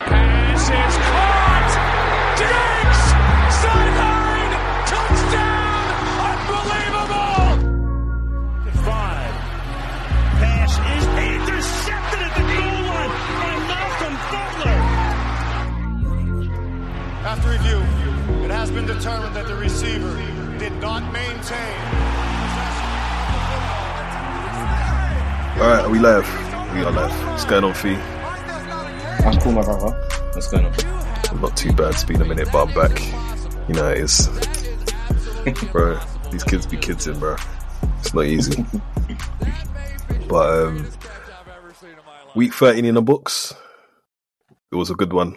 Pass is caught. Diggs, sideline, touchdown, unbelievable. Five, pass is intercepted at the goal line by Malcolm Butler. After review, it has been determined that the receiver did not maintain possession of the football. All right, we are left. What's going on, Fee? I'm cool, my brother. What's going on? I'm not too bad. It's been a minute, but I'm back. You know it is. Bro, these kids be kids in, bro. It's not easy. But week 13 in the books. It was a good one.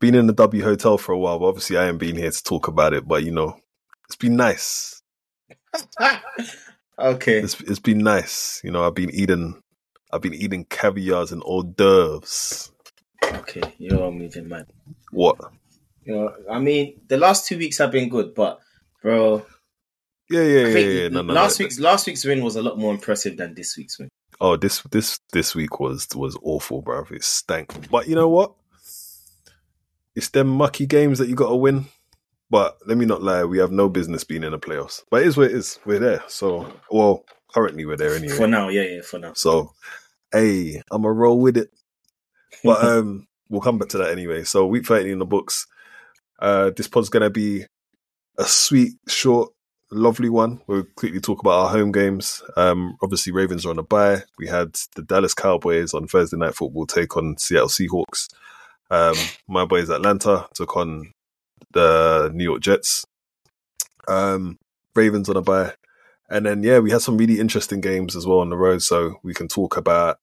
Been in the W Hotel for a while, but obviously I ain't been here to talk about it. But, you know, it's been nice. Okay. It's been nice. You know, I've been eating caviars and hors d'oeuvres. Okay, you're moving, man. What? You know, I mean, the last 2 weeks have been good, but, bro. Yeah. Last week's win was a lot more impressive than this week's win. Oh, this week was awful, bro. It stank. But you know what? It's them mucky games that you got to win. But let me not lie, we have no business being in the playoffs. But it is what it is. We're there. So, well, currently we're there anyway. For now, for now. So, hey, I'm a roll with it. But we'll come back to that anyway. So week 13 in the books. This pod's going to be a sweet, short, lovely one. We'll quickly talk about our home games. Obviously, Ravens are on a bye. We had the Dallas Cowboys on Thursday Night Football take on Seattle Seahawks. My boys Atlanta took on the New York Jets. Ravens on a bye. And then, yeah, we had some really interesting games as well on the road. So we can talk about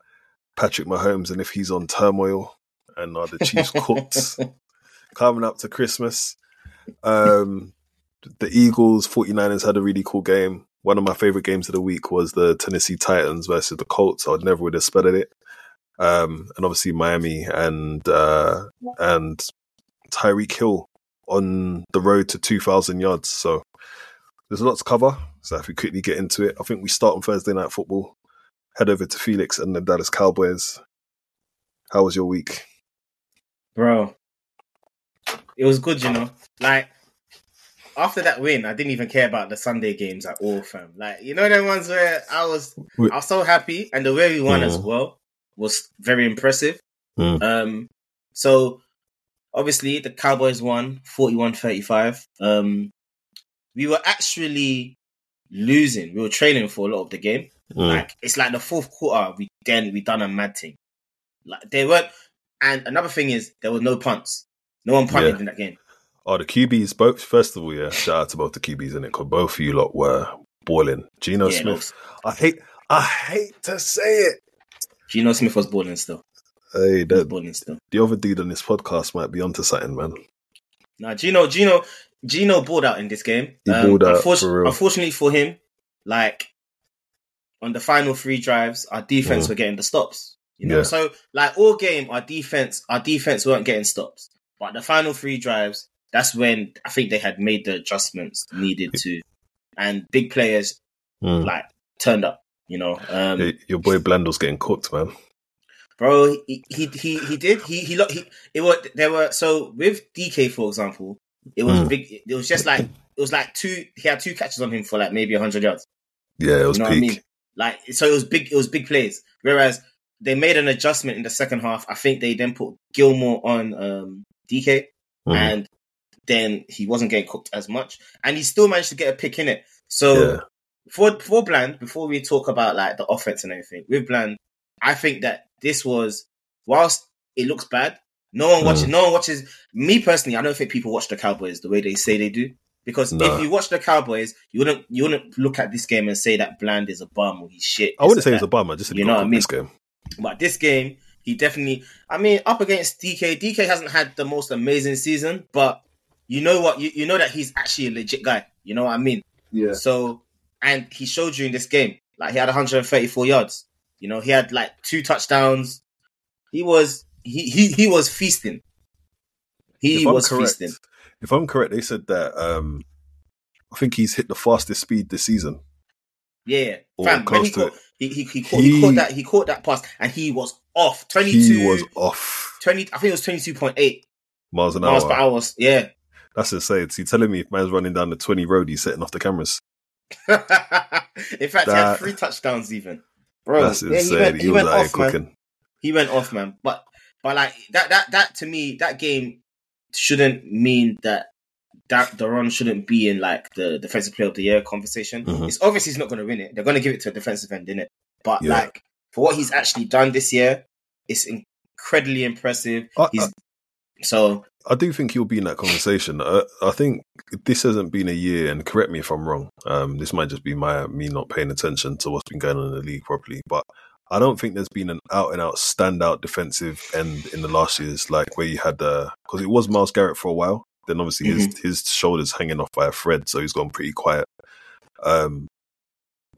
Patrick Mahomes and if he's on turmoil, and are the Chiefs cooked coming up to Christmas. The Eagles, 49ers had a really cool game. One of my favorite games of the week was the Tennessee Titans versus the Colts. I never would have spotted it. And obviously Miami and Tyreek Hill on the road to 2,000 yards. So there's a lot to cover. So if we quickly get into it, I think we start on Thursday Night Football. Head over to Felix and the Dallas Cowboys. How was your week? Bro, it was good, you know. Like, after that win, I didn't even care about the Sunday games at all, fam. Like, you know the ones where I was so happy, and the way we won as well was very impressive. Mm. So, obviously, the Cowboys won 41-35. We were actually losing. We were trailing for a lot of the game. Like, it's like the fourth quarter, we done a mad thing. Like, they weren't. And another thing is, there was no punts. No one punted in that game. Oh, the QBs, both. First of all, yeah, shout out to both the QBs in it, because both of you lot were balling. Geno Smith. No. I hate to say it. Geno Smith was balling still. Hey, the other dude on this podcast might be onto something, man. Nah, Geno balled out in this game. He balled out, for real. Unfortunately for him, like, on the final three drives, our defense were getting the stops. You know, so like all game, our defense weren't getting stops. But the final three drives, that's when I think they had made the adjustments needed to, and big players like turned up. You know, your boy Blandle's getting cooked, man. Bro, he did. With DK, for example, it was big. It was just like he had two catches on him for like maybe 100 yards. Yeah, it was peak. Like, so it was big plays. Whereas they made an adjustment in the second half. I think they then put Gilmore on DK, and then he wasn't getting cooked as much, and he still managed to get a pick in it. So for Bland, before we talk about like the offense and everything, with Bland, I think that this was, whilst it looks bad, no one watches. Me personally, I don't think people watch the Cowboys the way they say they do. Because if you watch the Cowboys, you wouldn't look at this game and say that Bland is a bum or he's shit. I wouldn't say he's a bum. I just said you know what I mean. This game. But this game, he definitely. I mean, up against DK. DK hasn't had the most amazing season, but you know what? You know that he's actually a legit guy. You know what I mean? Yeah. So, and he showed you in this game. Like, he had 134 yards. You know, he had like 2 touchdowns. He was feasting. He was feasting. If I'm correct, they said that I think he's hit the fastest speed this season. Yeah, he caught that pass and he was off 22. He was off 20. I think it was 22.8 miles per hour. Yeah, that's insane. So you're telling me if man's running down the 20 road, he's setting off the cameras? In fact, he had 3 touchdowns even, bro. That's insane. Yeah, he went off, man. But like that to me, that game shouldn't mean that DaRon shouldn't be in like the defensive player of the year conversation. Mm-hmm. It's obviously he's not going to win it. They're going to give it to a defensive end, innit? But like for what he's actually done this year, it's incredibly impressive. I do think he'll be in that conversation. I think this hasn't been a year, and correct me if I'm wrong. This might just be me not paying attention to what's been going on in the league properly, but I don't think there's been an out-and-out standout defensive end in the last years, like where you had because it was Myles Garrett for a while. Then obviously his shoulder's hanging off by a thread, so he's gone pretty quiet. But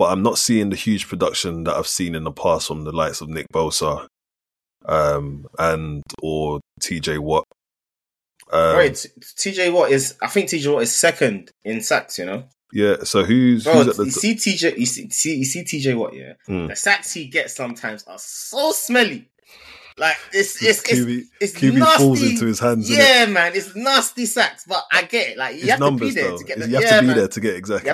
I'm not seeing the huge production that I've seen in the past from the likes of Nick Bosa and or TJ Watt. TJ Watt is, I think TJ Watt is second in sacks, you know? Yeah, so who's at the you see TJ Watt, yeah? The sacks he gets sometimes are so smelly. Like, it's nasty. QB falls into his hands. Yeah, man, it's nasty sacks, but I get it. Like, you have to be there to get it. I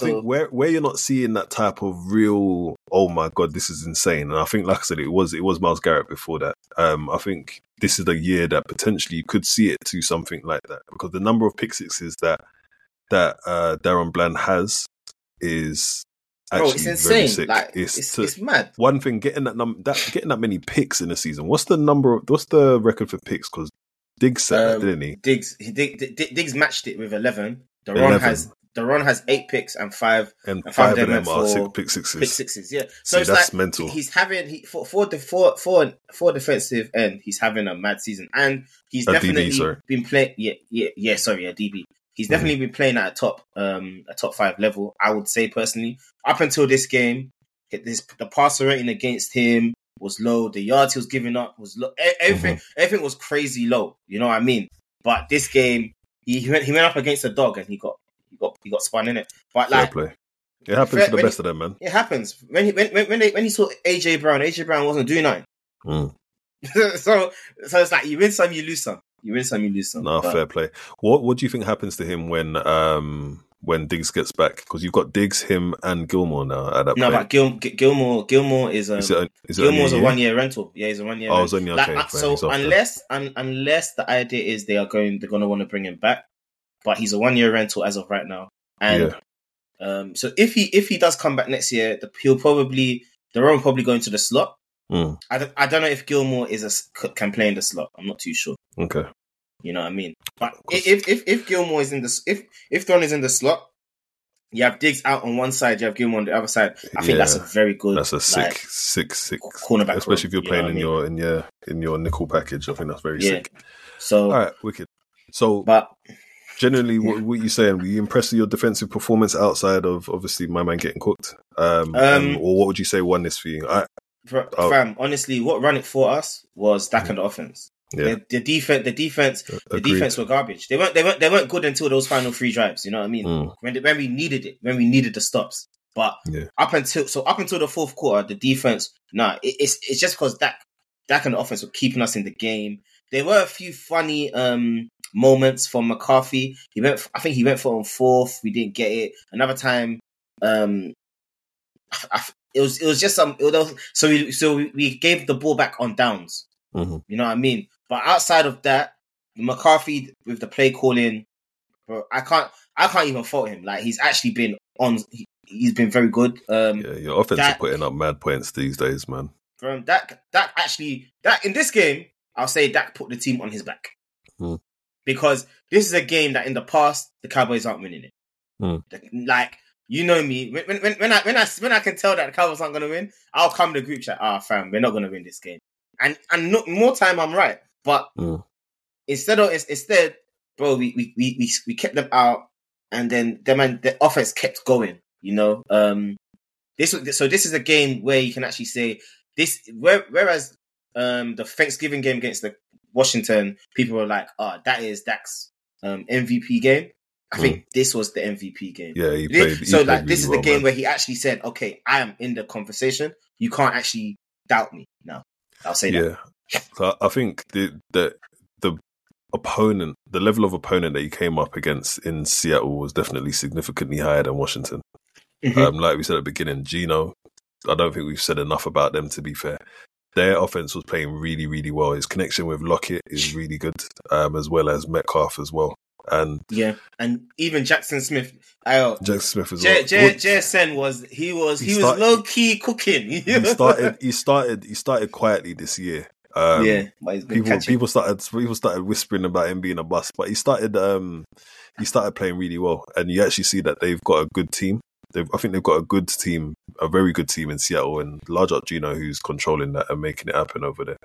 think where you're not seeing that type of real, oh my God, this is insane. And I think, like I said, it was Myles Garrett before that. I think this is the year that potentially you could see it to something like that, because the number of pick sixes that DaRon Bland has is actually it's insane. Very sick. Like, it's mad. One thing, getting that many picks in a season. What's the record for picks? Because Diggs set that, didn't he? Diggs matched it with 11. DaRon has 8 picks and 5, and 5 of them are pick sixes. Yeah. So see, that's like mental. He's having for defensive end, he's having a mad season, and he's definitely been playing. DB. He's definitely been playing at a top 5 level, I would say personally. Up until this game, the passer rating against him was low. The yards he was giving up was low. Everything was crazy low. You know what I mean? But this game, he went up against a dog and he got spun in it. But like, it happens to the best of them, man. It happens when he saw AJ Brown. AJ Brown wasn't doing nothing. So it's like you win some, you lose some. Fair play. What do you think happens to him when Diggs gets back? Because you've got Diggs, him, and Gilmore now at that point. No, but Gilmore is a 1-year rental. Yeah, he's a 1-year. Oh, it's only okay. Like, so unless the idea is they're going to want to bring him back, but he's a 1-year rental as of right now. And so if he does come back next year, they're probably going to the slot. I don't know if Gilmore can play in the slot. I'm not too sure. Okay, you know what I mean. But if Gilmore is in the if Thorn is in the slot, you have Diggs out on one side, you have Gilmore on the other side. I think that's a very good. That's a sick, like, sick cornerback, especially if you're playing in your nickel package. I think that's very sick. So all right, wicked. So, but generally, what are you saying? Were you impressed with your defensive performance outside of obviously my man getting cooked? Or what would you say won this for you? Fam, honestly, what ran it for us was Dak and the offense. Yeah. The defense were garbage. They weren't good until those final 3 drives. You know what I mean? When we needed it, when we needed the stops. But up until the fourth quarter, the defense. It's just because Dak and the offense were keeping us in the game. There were a few funny moments from McCarthy. I think he went for on fourth. We didn't get it. Another time, So we gave the ball back on downs. Mm-hmm. You know what I mean? But outside of that, McCarthy with the play calling, bro, I can't even fault him. Like, he's actually been on. He's been very good. Your offense is putting up mad points these days, man. Bro, Dak, in this game, I'll say Dak put the team on his back. Mm. Because this is a game that in the past, the Cowboys aren't winning it. Mm. Like, you know me, when I can tell that the Cowboys aren't going to win, I'll come to the group chat, fam, we're not going to win this game. And no, more time I'm right. But instead, bro, we kept them out, and then the offense kept going, you know? This is a game where you can actually say, whereas the Thanksgiving game against the Washington, people were like, that is Dak's MVP game. I think this was the MVP game. Yeah, he played really well, game where he actually said, okay, I am in the conversation. You can't actually doubt me now. I'll say that. Yeah. So I think the opponent, the level of opponent that he came up against in Seattle was definitely significantly higher than Washington. Mm-hmm. Like we said at the beginning, Geno, I don't think we've said enough about them, to be fair. Their offense was playing really, really well. His connection with Lockett is really good, as well as Metcalf as well. And even Jackson Smith as well. JSN was low key cooking. He started quietly this year. People started whispering about him being a bust, but he started playing really well, and you actually see that they've got a good team. I think they've got a good team, a very good team in Seattle, and large up Geno, who's controlling that and making it happen over there.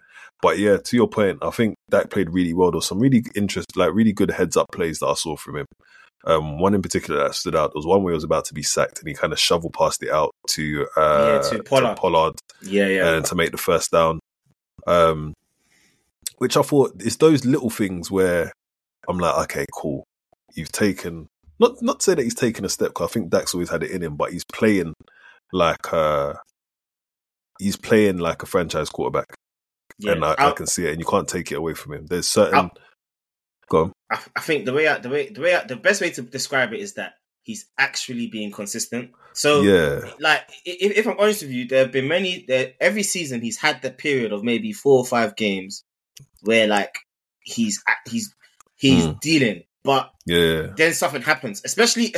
But yeah, to your point, I think Dak played really well. There was some really really good heads-up plays that I saw from him. One in particular that stood out, there was one where he was about to be sacked, and he kind of shovel passed it out to Pollard. And to make the first down. Which I thought, it's those little things where I'm like, okay, cool. You've taken... Not to say that he's taking a step, because I think Dak's always had it in him, but he's playing like a franchise quarterback, and I can see it, and you can't take it away from him. There's certain. Go on. I think the best way to describe it is that he's actually being consistent. So yeah, like if I'm honest with you, there have been every season he's had the period of maybe 4 or 5 games where like he's dealing. But then something happens, especially in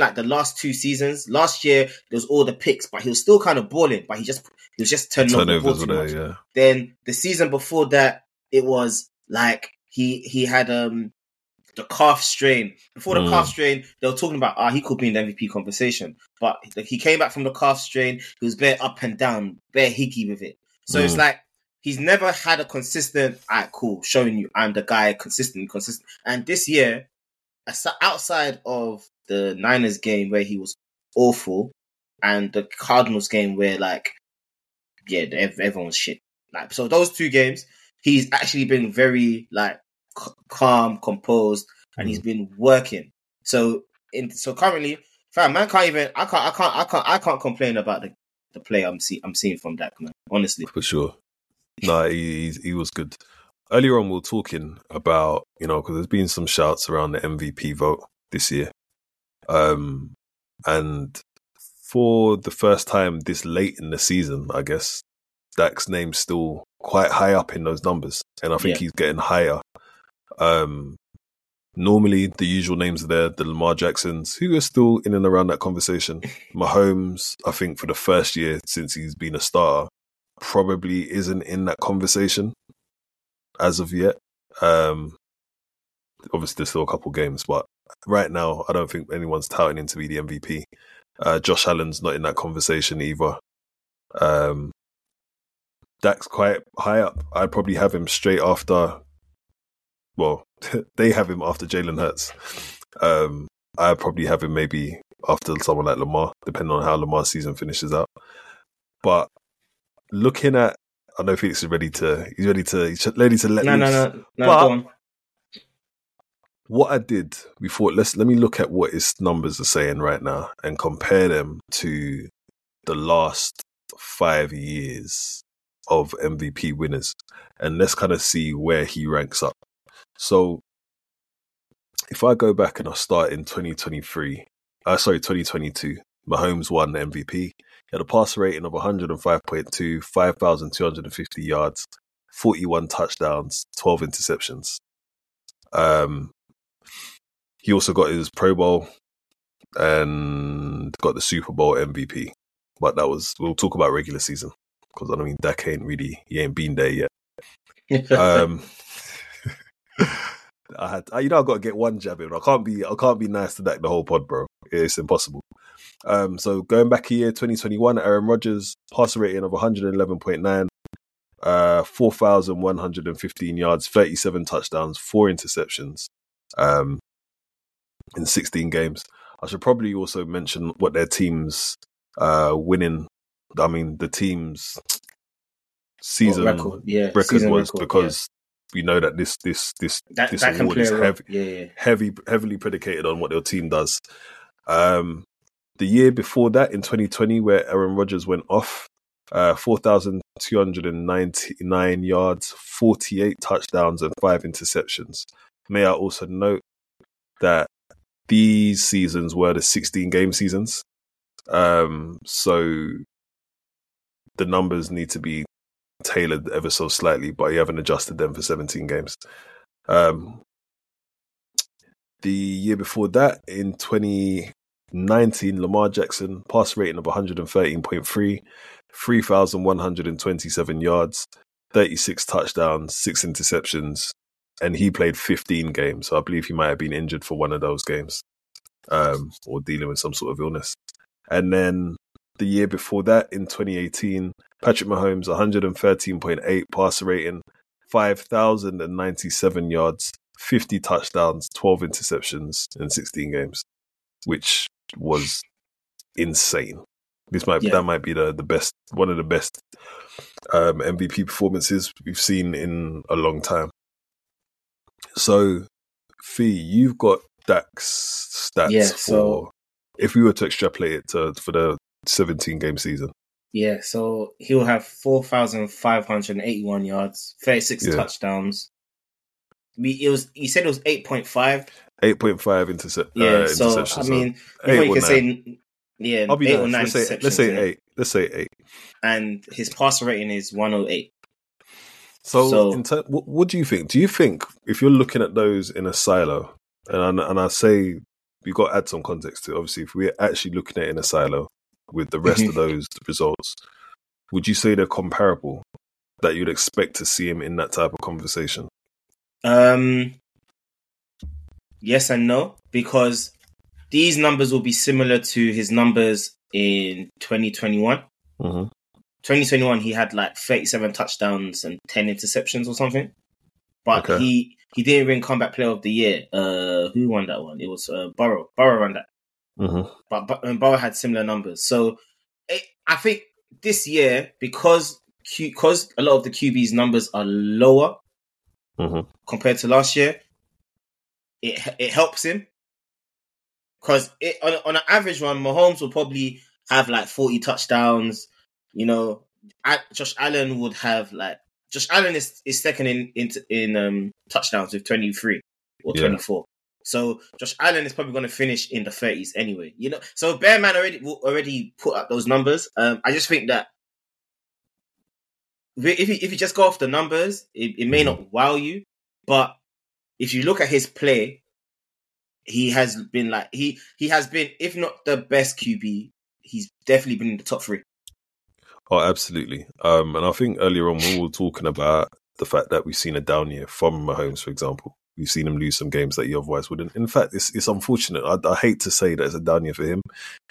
like the last 2 seasons. Last year, there was all the picks, but he was still kind of balling, but he was just turning off the ball too much. Yeah. Then the season before that, it was like he had the calf strain. Before the calf strain, they were talking about, he could be in the MVP conversation. But he came back from the calf strain, he was bare up and down, bare higgy with it. So it's like, he's never had a consistent, all right, cool, showing you I'm the guy, consistent. And this year, outside of the Niners game where he was awful, and the Cardinals game where, like, yeah, everyone's shit. Like, so those 2 games, he's actually been very, like, calm, composed, and he's been working. So currently, fam, I can't complain about the play I'm seeing from Dak, man. Honestly, for sure. No, he was good. Earlier on, we were talking about, because there's been some shouts around the MVP vote this year. And for the first time this late in the season, I guess, Dak's name's still quite high up in those numbers. And I think he's getting higher. Normally, the usual names are there, the Lamar Jacksons, who are still in and around that conversation. Mahomes, I think for the first year since he's been a starter, probably isn't in that conversation as of yet. Obviously, there's still a couple games, but right now, I don't think anyone's touting him to be the MVP. Josh Allen's not in that conversation either. Dak's quite high up. I'd probably have him straight after... Well, they have him after Jalen Hurts. I'd probably have him maybe after someone like Lamar, depending on how Lamar's season finishes out. But looking at, I know Felix is ready to let loose. No, but go on. What I did before, let me look at what his numbers are saying right now and compare them to the last 5 years of MVP winners, and let's kind of see where he ranks up. So if I go back and I start in 2022, Mahomes won the MVP. had a passer rating of 105.2, 5,250 yards, 41 touchdowns, 12 interceptions. He also got his Pro Bowl and got the Super Bowl MVP. But that was, we'll talk about regular season because I mean, Dak ain't really, he ain't been there yet. I got to get one jab in. I can't be nice to Dak the whole pod, bro. It's impossible. So going back a year, 2021, Aaron Rodgers, passer rating of 111.9, 4,115 yards, 37 touchdowns, 4 interceptions in 16 games. I should probably also mention what their team's winning, I mean, the team's season record was, because we know that this that award is heavily predicated on what your team does. The year before that, in 2020, where Aaron Rodgers went off, 4,299 yards, 48 touchdowns and 5 interceptions. May I also note that these seasons were the 16-game seasons. So the numbers need to be tailored ever so slightly, but you haven't adjusted them for 17 games. The year before that, in 2019, Lamar Jackson, pass rating of 113.3, 3,127 yards, 36 touchdowns, 6 interceptions, and he played 15 games. So I believe he might have been injured for one of those games, or dealing with some sort of illness. And then the year before that, in 2018, Patrick Mahomes, 113.8 passer rating, 5,097 yards, 50 touchdowns, 12 interceptions in 16 games, which was insane. That might be the best, one of the best MVP performances we've seen in a long time. So, Fee, you've got Dak's stats for, if we were to extrapolate it for the 17-game season. Yeah, so he'll have 4,581 yards, 36 touchdowns. You said it was 8.5? 8.5 interceptions. Yeah, so, interceptions, I mean, before you can say... Yeah, I'll be 8 nice. Or 9 interceptions. Let's say 8. Let's say 8. And his passer rating is 108. So what do you think? Do you think, if you're looking at those in a silo, and I say... You've got to add some context to it. Obviously, if we're actually looking at it in a silo with the rest of those results, would you say they're comparable, that you'd expect to see him in that type of conversation? Yes and no, because these numbers will be similar to his numbers in 2021. Mm-hmm. 2021, he had like 37 touchdowns and 10 interceptions or something. But he didn't win Comeback Player of the Year. Who won that one? It was Burrow. Burrow won that. Mm-hmm. But Burrow had similar numbers. So I think this year, because a lot of the QB's numbers are lower compared to last year, it helps him. Because on an average one, Mahomes will probably have like 40 touchdowns. You know, Josh Allen would have like... Josh Allen is second in touchdowns with 23 or 24. So Josh Allen is probably going to finish in the 30s anyway. You know, so Bearman already put up those numbers. I just think that if you just go off the numbers, it may not wow you, but if you look at his play, he has been like he has been, if not the best QB, he's definitely been in the top 3. Oh, absolutely. And I think earlier on we were talking about the fact that we've seen a down year from Mahomes, for example. We've seen him lose some games that he otherwise wouldn't. In fact, it's unfortunate. I hate to say that it's a down year for him.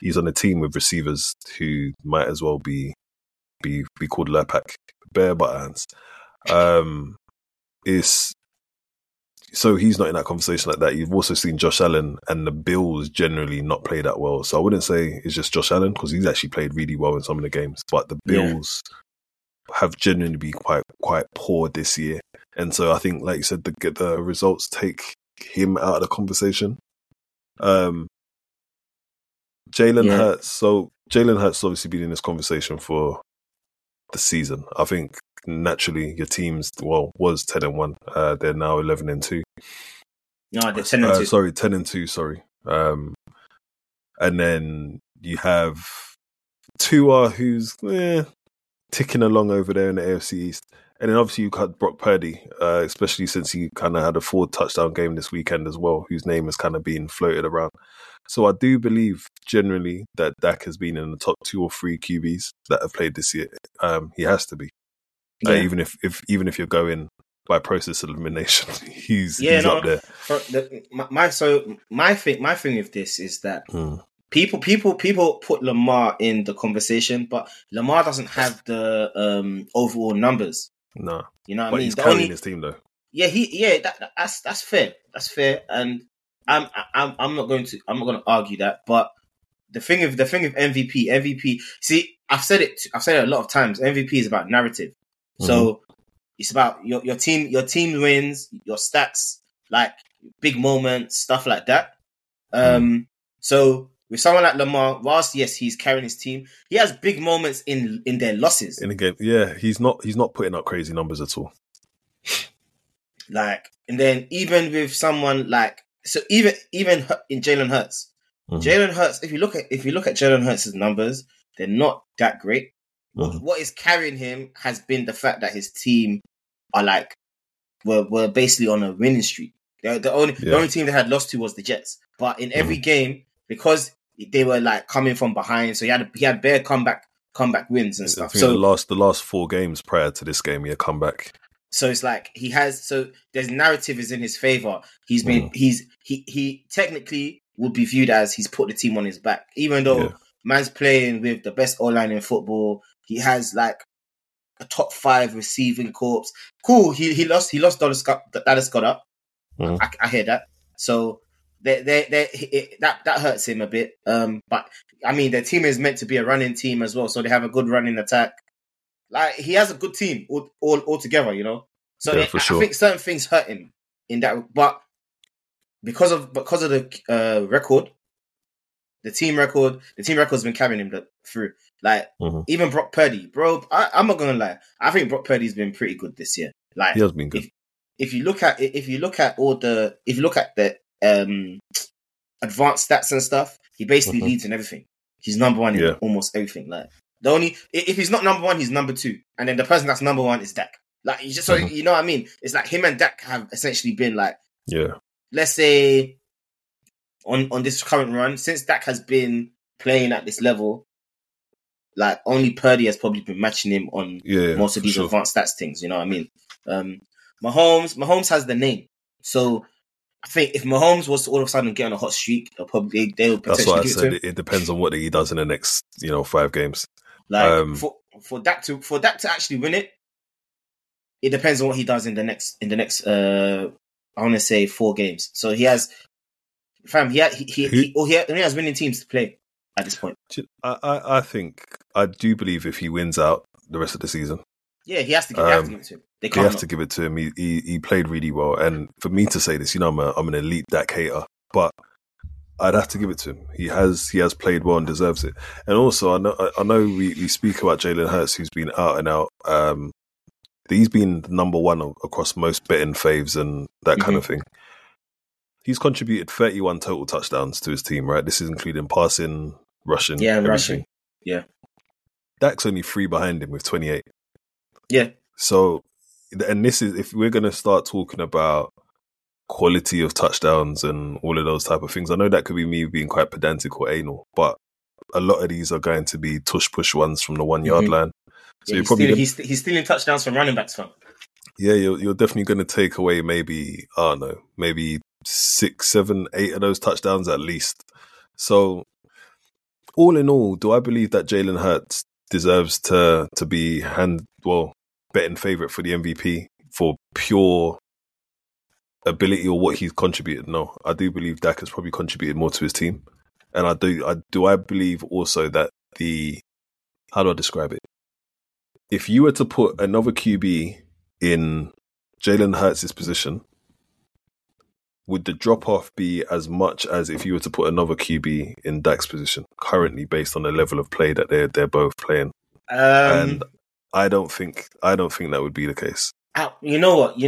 He's on a team with receivers who might as well be called Lapak, bare butt hands. So he's not in that conversation like that. You've also seen Josh Allen and the Bills generally not play that well. So I wouldn't say it's just Josh Allen, because he's actually played really well in some of the games. But the Bills have generally been quite poor this year. And so I think, like you said, the results take him out of the conversation. Jalen Hurts. So Jalen Hurts has obviously been in this conversation for the season. I think naturally your team's was 10-1. They're now 11-2. No, they're 10-2. Sorry, 10-2. Sorry. And then you have Tua, who's ticking along over there in the AFC East. And then obviously you've had Brock Purdy, especially since he kind of had a 4-touchdown game this weekend as well, whose name has kind of been floated around. So I do believe generally that Dak has been in the top 2 or 3 QBs that have played this year. He has to be. Even if you're going by process of elimination, he's up there. My thing with this is that people put Lamar in the conversation, but Lamar doesn't have the overall numbers. No, you know what I mean. He's carrying his team though. That's fair. That's fair, and I'm not going to argue that. But the thing with MVP. See, I've said it a lot of times. MVP is about narrative. So it's about your team wins, your stats, like big moments, stuff like that. So with someone like Lamar, whilst yes, he's carrying his team, he has big moments in their losses. In the game, yeah, he's not putting up crazy numbers at all. Like, and then even with someone like even in Jalen Hurts, if you look at Jalen Hurts' numbers, they're not that great. What is carrying him has been the fact that his team were basically on a winning streak. The only team they had lost to was the Jets. But in every game, because they were coming from behind, so he had bare comeback wins and stuff. So the last 4 games prior to this game, he had comeback. So it's his narrative is in his favor. He's been he technically would be viewed as he's put the team on his back, even though man's playing with the best O-line in football. He has a top 5 receiving corps. Cool. He lost Dallas Goddard. I hear that. So that hurts him a bit. But I mean, their team is meant to be a running team as well, so they have a good running attack. He has a good team all together, you know. So I think certain things hurt him in that, but because of the record. The team record's been carrying him through. Even Brock Purdy, bro. I'm not gonna lie. I think Brock Purdy's been pretty good this year. He has been good. If you look at the advanced stats and stuff, he basically leads in everything. He's number one in almost everything. If he's not number one, he's number two, and then the person that's number one is Dak. You know what I mean? It's him and Dak have essentially been let's say. On this current run, since Dak has been playing at this level, only Purdy has probably been matching him on most of these advanced stats things. You know what I mean? Mahomes has the name, so I think if Mahomes was to all of a sudden get on a hot streak, they'll potentially. That's why I said it depends on what he does in the next 5 games. For Dak to actually win it, it depends on what he does in the next I want to say 4 games. So he has. Fam, he has winning teams to play at this point. I do believe if he wins out the rest of the season, he has to give it to him. They have to give it to him. He played really well, and for me to say this, I'm an elite Dak hater, but I'd have to give it to him. He has played well and deserves it. And also, I know we speak about Jalen Hurts, who's been out and out. He's been number one across most betting faves and that kind of thing. He's contributed 31 total touchdowns to his team, right? This is including passing, rushing. Yeah, everything. Rushing. Yeah. Dak's only 3 behind him with 28. Yeah. So, and this is, if we're going to start talking about quality of touchdowns and all of those type of things, I know that could be me being quite pedantic or anal, but a lot of these are going to be tush-push ones from the 1-yard line. So he's stealing touchdowns from running backs, fam. Yeah, you're definitely going to take away maybe, 6, 7, 8 of those touchdowns at least. So all in all, do I believe that Jalen Hurts deserves to be betting favourite for the MVP for pure ability or what he's contributed? No. I do believe Dak has probably contributed more to his team. And I believe also that how do I describe it? If you were to put another QB in Jalen Hurts' position, would the drop-off be as much as if you were to put another QB in Dak's position currently based on the level of play that they're both playing? And I don't think that would be the case. You know what?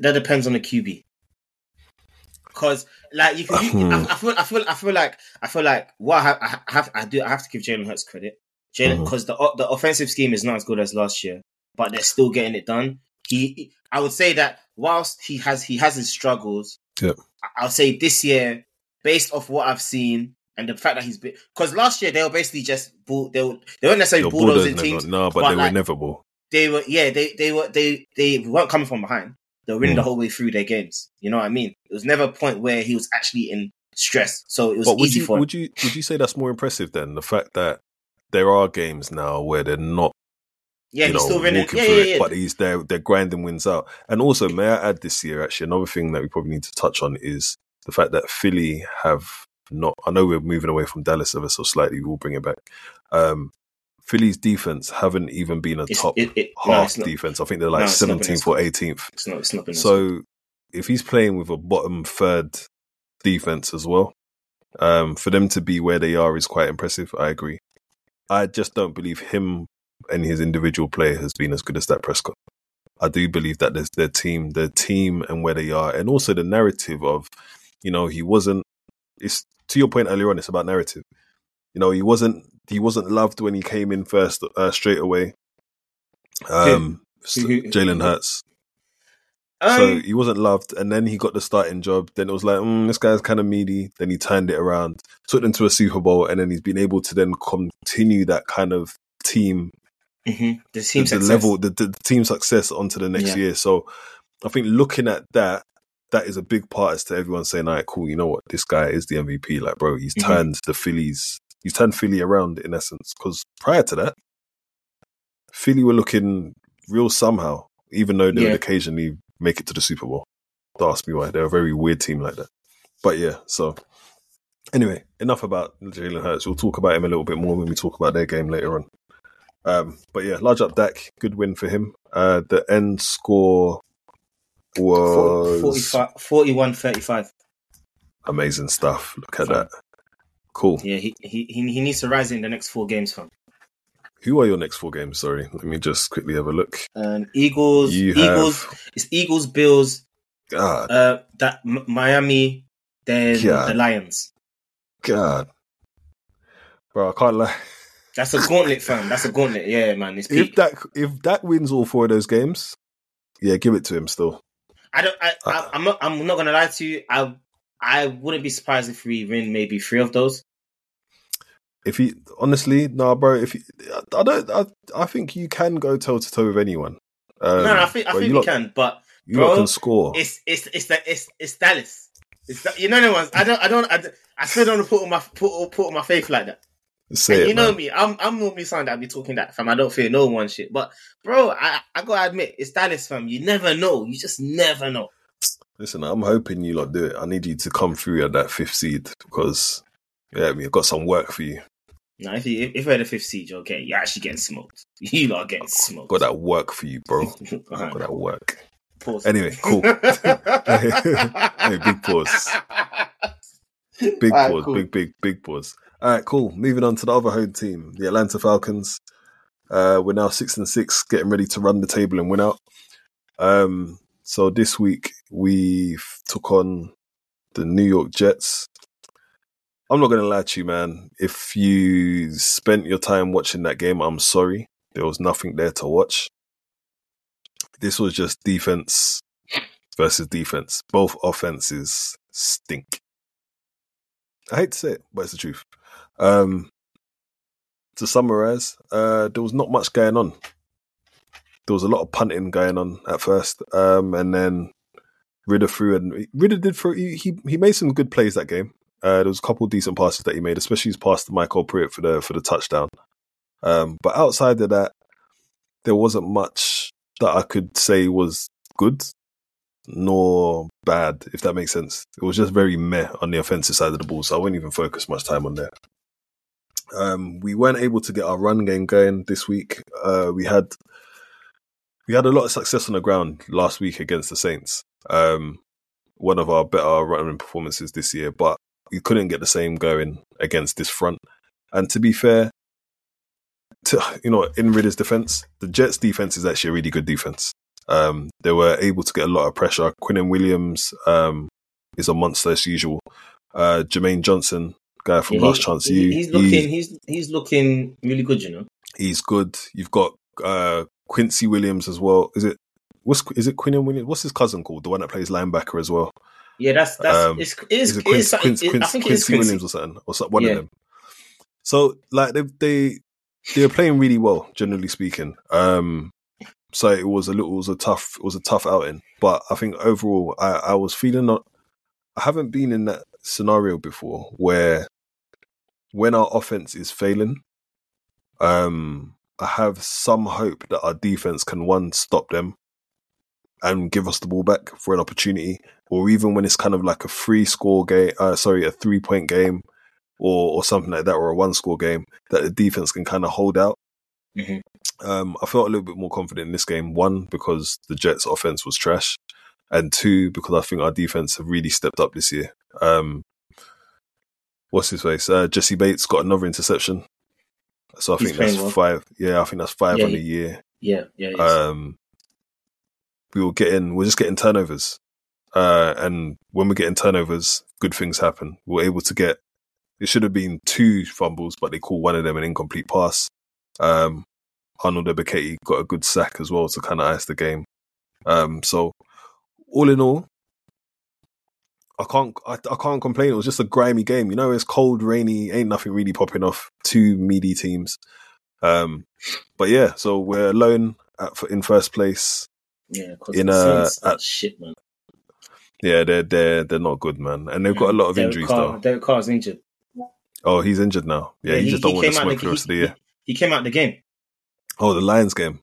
That depends on the QB. because like you can. I feel like I have to give Jalen Hurts credit, because the offensive scheme is not as good as last year, but they're still getting it done. I would say that whilst he has his struggles. Yep. I'll say this year, based off what I've seen and the fact that he's been, because last year they were basically just they weren't necessarily bulldozing teams. No, but they were inevitable. They were they weren't coming from behind. They were winning the whole way through their games. You know what I mean? It was never a point where he was actually in stress, so it was easy for him. Would you say that's more impressive then? The fact that there are games now where they're not. Yeah, he's still winning. Yeah. But they're grinding wins out. And also, may I add this year, actually, another thing that we probably need to touch on is the fact that Philly have not... I know we're moving away from Dallas ever so slightly. We'll bring it back. Philly's defense haven't even been a top half defense. I think they're 17th or 18th. It's not been so if he's playing with a bottom third defense as well, for them to be where they are is quite impressive. I agree. I just don't believe him and his individual play has been as good as Dak Prescott. I do believe that there's their team and where they are, and also the narrative of, he wasn't. It's to your point earlier on. It's about narrative. He wasn't loved when he came in first straight away. Jalen Hurts. So he wasn't loved, and then he got the starting job. Then it was like, this guy's kind of meaty. Then he turned it around, took them to a Super Bowl, and then he's been able to then continue that kind of team. Mm-hmm. The team success onto the next year. So I think looking at that is a big part as to everyone saying, "All right, cool. You know what? This guy is the MVP. Like, bro, he's turned he's turned Philly around in essence." Because prior to that, Philly were looking real somehow, even though they would occasionally make it to the Super Bowl. Don't ask me why. They're a very weird team like that. But yeah, so anyway, enough about Jalen Hurts. We'll talk about him a little bit more when we talk about their game later on. But yeah, large up Dak, good win for him. The end score was 41-35. Amazing stuff. Look at that. Cool. Yeah, he needs to rise in the next four games, fam. Who are your next four games? Sorry, let me just quickly have a look. It's Eagles, Bills, God. Miami, then God. The Lions. God, bro, I can't lie. That's a gauntlet, fam. That's a gauntlet. Yeah, man. It's peak. If Dak wins all four of those games, yeah, give it to him still. I'm not gonna lie to you. I wouldn't be surprised if we win maybe three of those. If he honestly, nah, bro. I think you can go toe to toe with anyone. I think you can. But you can score. It's Dallas. I still don't put on my faith like that. Me, I'm normally someone that be talking that, fam. I don't fear no one shit, but bro, I gotta admit, it's Dallas, fam. You never know. You just never know. Listen, I'm hoping you lot do it. I need you to come through at that fifth seed because I've got some work for you. Nah, if we're the fifth seed, you're actually getting smoked. You lot are getting smoked. Got that work for you, bro. Got that work. Pause. Anyway, cool. Hey, big pause. Big right, pause. Cool. Big pause. All right, cool. Moving on to the other home team, the Atlanta Falcons. We're now 6-6, getting ready to run the table and win out. So this week we took on the New York Jets. I'm not going to lie to you, man. If you spent your time watching that game, I'm sorry. There was nothing there to watch. This was just defense versus defense. Both offenses stink. I hate to say it, but it's the truth. To summarize, there was not much going on. There was a lot of punting going on at first, and then Ridder did throw. He made some good plays that game. There was a couple of decent passes that he made, especially his pass to Michael Pittman for the touchdown. But outside of that, there wasn't much that I could say was good nor bad, if that makes sense. It was just very meh on the offensive side of the ball, so I wouldn't even focus much time on that. We weren't able to get our run game going this week. We had a lot of success on the ground last week against the Saints. One of our better running performances this year, but we couldn't get the same going against this front. And to be fair, in Ridder's defense, the Jets' defense is actually a really good defense. They were able to get a lot of pressure. Quinnen Williams is a monster as usual. Jermaine Johnson, guy from Last Chance U. He's looking really good, you know. He's good. You've got Quincy Williams as well. Is it Quinion Williams? What's his cousin called? The one that plays linebacker as well. Yeah, I think it is Quincy Williams or something. One of them. So like they're playing really well, generally speaking. So it was a tough outing, but I think overall I was feeling not. I haven't been in that scenario before where when our offense is failing, I have some hope that our defense can stop them and give us the ball back for an opportunity, or even when it's kind of like a three-point game or something like that, or a one-score game, that the defense can kind of hold out. Mm-hmm. I felt a little bit more confident in this game, 1, because the Jets' offense was trash, and 2, because I think our defense have really stepped up this year. What's his face? Jesse Bates got another interception. So I think that's five. Yeah, I think that's 5 on the year. Yeah. We're just getting turnovers. And when we're getting turnovers, good things happen. We're able to get, it should have been 2 fumbles, but they call one of them an incomplete pass. Arnold Ebiketie got a good sack as well to kind of ice the game. So all in all, I can't complain. It was just a grimy game. You know, it's cold, rainy, ain't nothing really popping off. 2 meaty teams. But yeah, so we're alone in first place. Yeah, because shit, man. Yeah, they're not good, man. And they've got a lot of injuries, though. Derek Carr's injured. Oh, he's injured now. Yeah, he just don't want to smoke the rest of the year. He came out the game. Oh, the Lions game.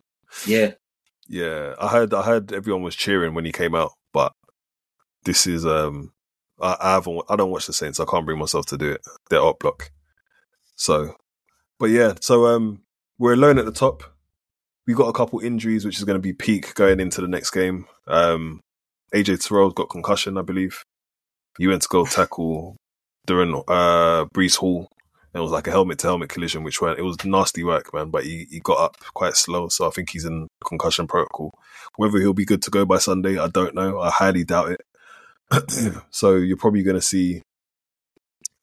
Yeah. Yeah, I heard everyone was cheering when he came out, but this is... I don't watch the Saints. I can't bring myself to do it. They're up block. So, but yeah, so we're alone at the top. We've got a couple injuries, which is going to be peak going into the next game. AJ Terrell's got concussion, I believe. He went to go tackle DaRon Breece Hall, and it was like a helmet-to-helmet collision, it was nasty work, man, but he got up quite slow, so I think he's in concussion protocol. Whether he'll be good to go by Sunday, I don't know. I highly doubt it. So you're probably going to see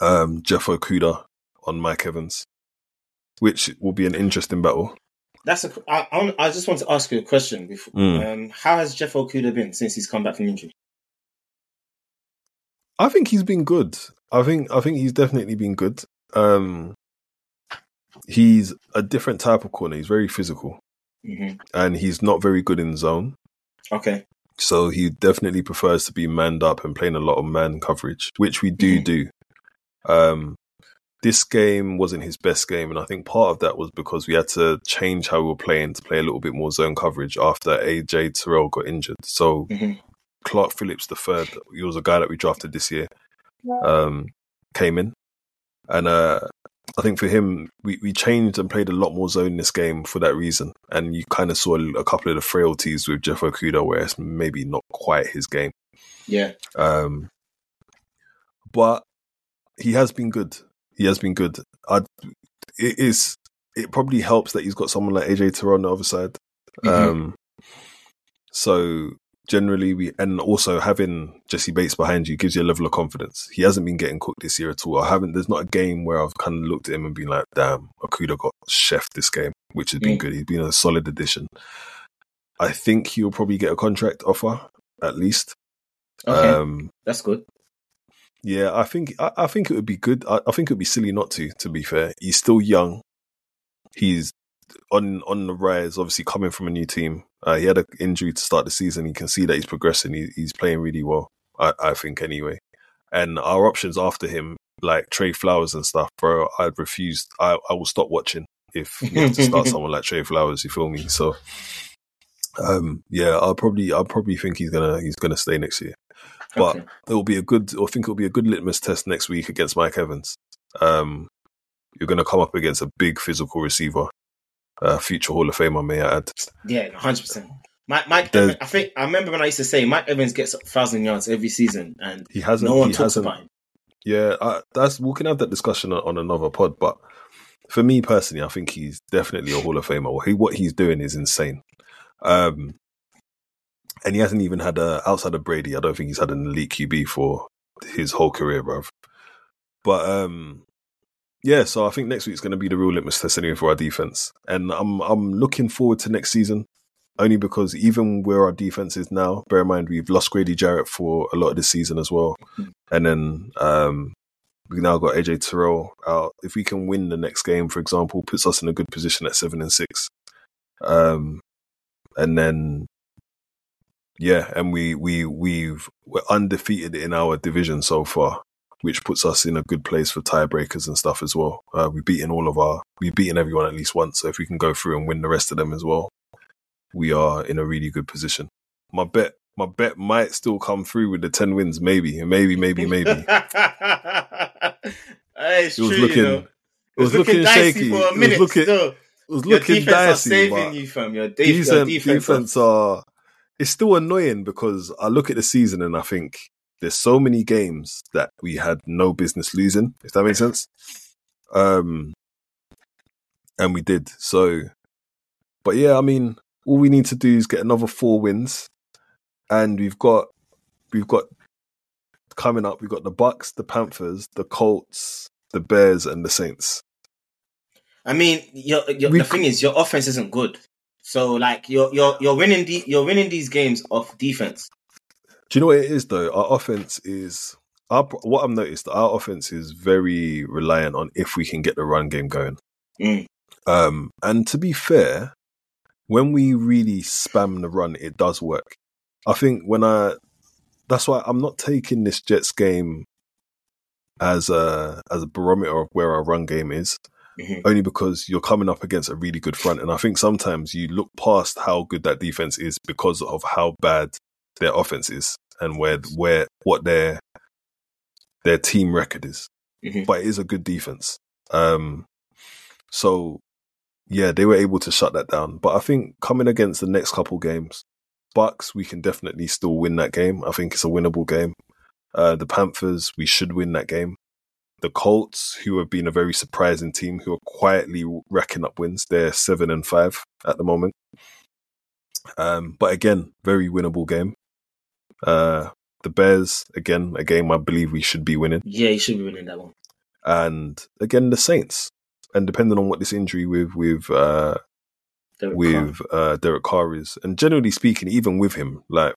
Jeff Okudah on Mike Evans, which will be an interesting battle. I just want to ask you a question before. How has Jeff Okudah been since he's come back from injury? I think he's been good. I think he's definitely been good. He's a different type of corner. He's very physical, and he's not very good in zone. Okay. So he definitely prefers to be manned up and playing a lot of man coverage, which we do. This game wasn't his best game, and I think part of that was because we had to change how we were playing to play a little bit more zone coverage after AJ Terrell got injured. So Clark Phillips III, he was a guy that we drafted this year, came in. And I think for him, we changed and played a lot more zone this game for that reason. And you kind of saw a couple of the frailties with Jeff Okudah, where it's maybe not quite his game. Yeah. But he has been good. He has been good. It probably helps that he's got someone like AJ Terrell on the other side. So generally, and also having Jesse Bates behind you gives you a level of confidence. He hasn't been getting cooked this year at all. There's not a game where I've kind of looked at him and been like, damn, Okudah got chefed this game, which has been good. He's been a solid addition. I think he'll probably get a contract offer, at least. Okay. That's good. Yeah, I think it would be good. I think it would be silly not to be fair. He's still young. He's on the rise, obviously coming from a new team. He had an injury to start the season. You can see that he's progressing. He's playing really well, I think, anyway. And our options after him, like Trey Flowers and stuff, bro, I'd refuse. I will stop watching if you have to start someone like Trey Flowers, you feel me? So, yeah, I'll probably think he's gonna stay next year. But it'll be a good litmus test next week against Mike Evans. You're going to come up against a big physical receiver, future Hall of Famer, may I add? Yeah, 100%. Mike Evans, I think I remember when I used to say Mike Evans gets 1,000 yards every season, and no one talks about him. Yeah, we can have that discussion on another pod. But for me personally, I think he's definitely a Hall of Famer. What he's doing is insane. And he hasn't even had outside of Brady, I don't think he's had an elite QB for his whole career, bruv. But yeah, so I think next week's going to be the real litmus test anyway for our defense, and I'm looking forward to next season, only because even where our defense is now, bear in mind we've lost Grady Jarrett for a lot of this season as well, and then we now got AJ Terrell out. If we can win the next game, for example, puts us in a good position at 7-6, and then yeah, and we're undefeated in our division so far, which puts us in a good place for tiebreakers and stuff as well. We've beaten everyone at least once, so if we can go through and win the rest of them as well, we are in a really good position. My bet might still come through with the 10 wins, maybe. It's it was true, looking, you know. It was looking dicey shaky for a minute. It was looking your defense dicey. Are saving you, fam. Your defense it's still annoying because I look at the season and I think there's so many games that we had no business losing, if that makes sense. And we did. So, but yeah, I mean, all we need to do is get another 4 wins, and we've got coming up. We've got the Bucks, the Panthers, the Colts, the Bears, and the Saints. I mean, the thing is, your offense isn't good. So, like, you're winning these games off defense. Do you know what it is though? What I've noticed, our offense is very reliant on if we can get the run game going. And to be fair, when we really spam the run, it does work. I think that's why I'm not taking this Jets game as a barometer of where our run game is, only because you're coming up against a really good front. And I think sometimes you look past how good that defense is because of how bad their offense is and what their team record is, but it is a good defense. So yeah, they were able to shut that down. But I think coming against the next couple games, Bucks, we can definitely still win that game. I think it's a winnable game. The Panthers, we should win that game. The Colts, who have been a very surprising team, who are quietly racking up wins, they're 7-5 at the moment. But again, very winnable game. The Bears, again, a game I believe we should be winning. Yeah, you should be winning that one. And again, the Saints. And depending on what this injury with Derek Carr is, and generally speaking, even with him, like,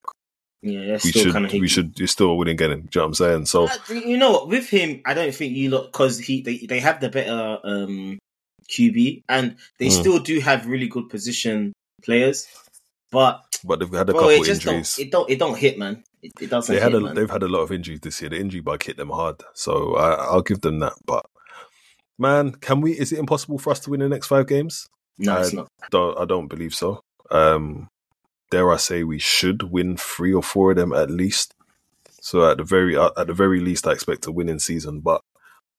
yeah, we still wouldn't get him. Do you know what I'm saying? So you know what, with him, I don't think you lot, because they have the better QB, and they still do have really good position players. But they've had a couple injuries. It don't hit, man. It doesn't. They've had a lot of injuries this year. The injury bug hit them hard, so I'll give them that. But man, is it impossible for us to win the next 5 games? No, it's not. I don't believe so. Dare I say we should win 3 or 4 of them at least. So at the very least, I expect a winning season. But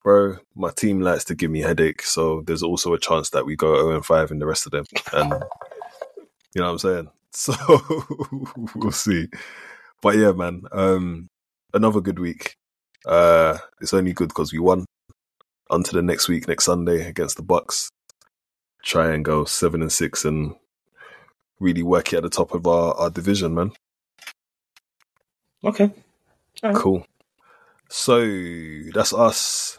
bro, my team likes to give me a headache. So there's also a chance that we go 0-5 in the rest of them. And you know what I'm saying? So we'll see. But yeah, man, another good week. It's only good because we won. On to the next week, next Sunday against the Bucks. Try and go 7-6 and really work it at the top of our division, man. Okay. All right. Cool. So that's us.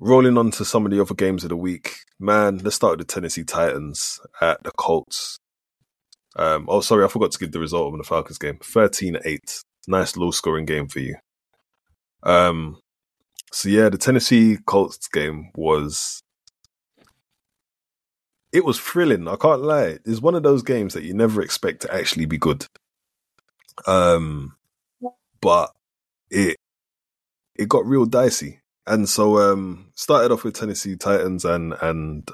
Rolling on to some of the other games of the week. Man, let's start with the Tennessee Titans at the Colts. I forgot to give the result of the Falcons game. 13-8. Nice low-scoring game for you. So yeah, the Tennessee Colts game was thrilling. I can't lie. It's one of those games that you never expect to actually be good. But it got real dicey. And so started off with Tennessee Titans and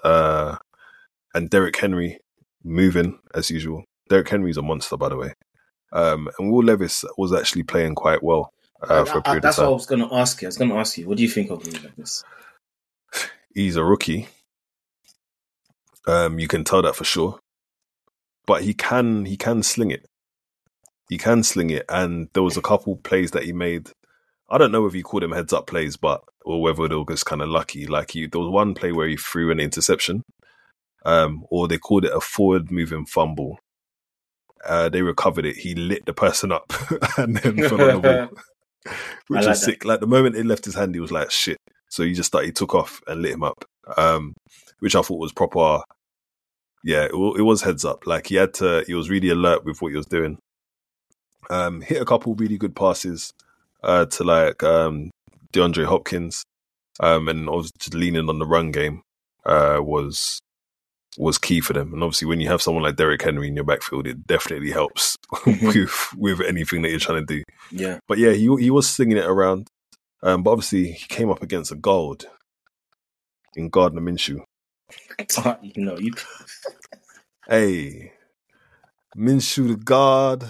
Derrick Henry moving as usual. Derrick Henry's a monster, by the way. And Will Levis was actually playing quite well for a period of time. That's what I was going to ask you. What do you think of Will Levis? He's a rookie. You can tell that for sure. But he can sling it. And there was a couple plays that he made. I don't know if he called them heads-up plays, or whether they were just kind of lucky. There was one play where he threw an interception, or they called it a forward-moving fumble. They recovered it. He lit the person up and then fell on the ball. Which is sick. Like the moment it left his hand, he was like, shit. So he just he took off and lit him up, which I thought was proper. Yeah, it was heads up. Like he was really alert with what he was doing. Hit a couple really good passes to DeAndre Hopkins, and obviously leaning on the run game was key for them. And obviously, when you have someone like Derrick Henry in your backfield, it definitely helps with anything that you're trying to do. Yeah, but yeah, he was slinging it around. But obviously, he came up against a guard in Gardner Minshew. Hey, Minshew the guard.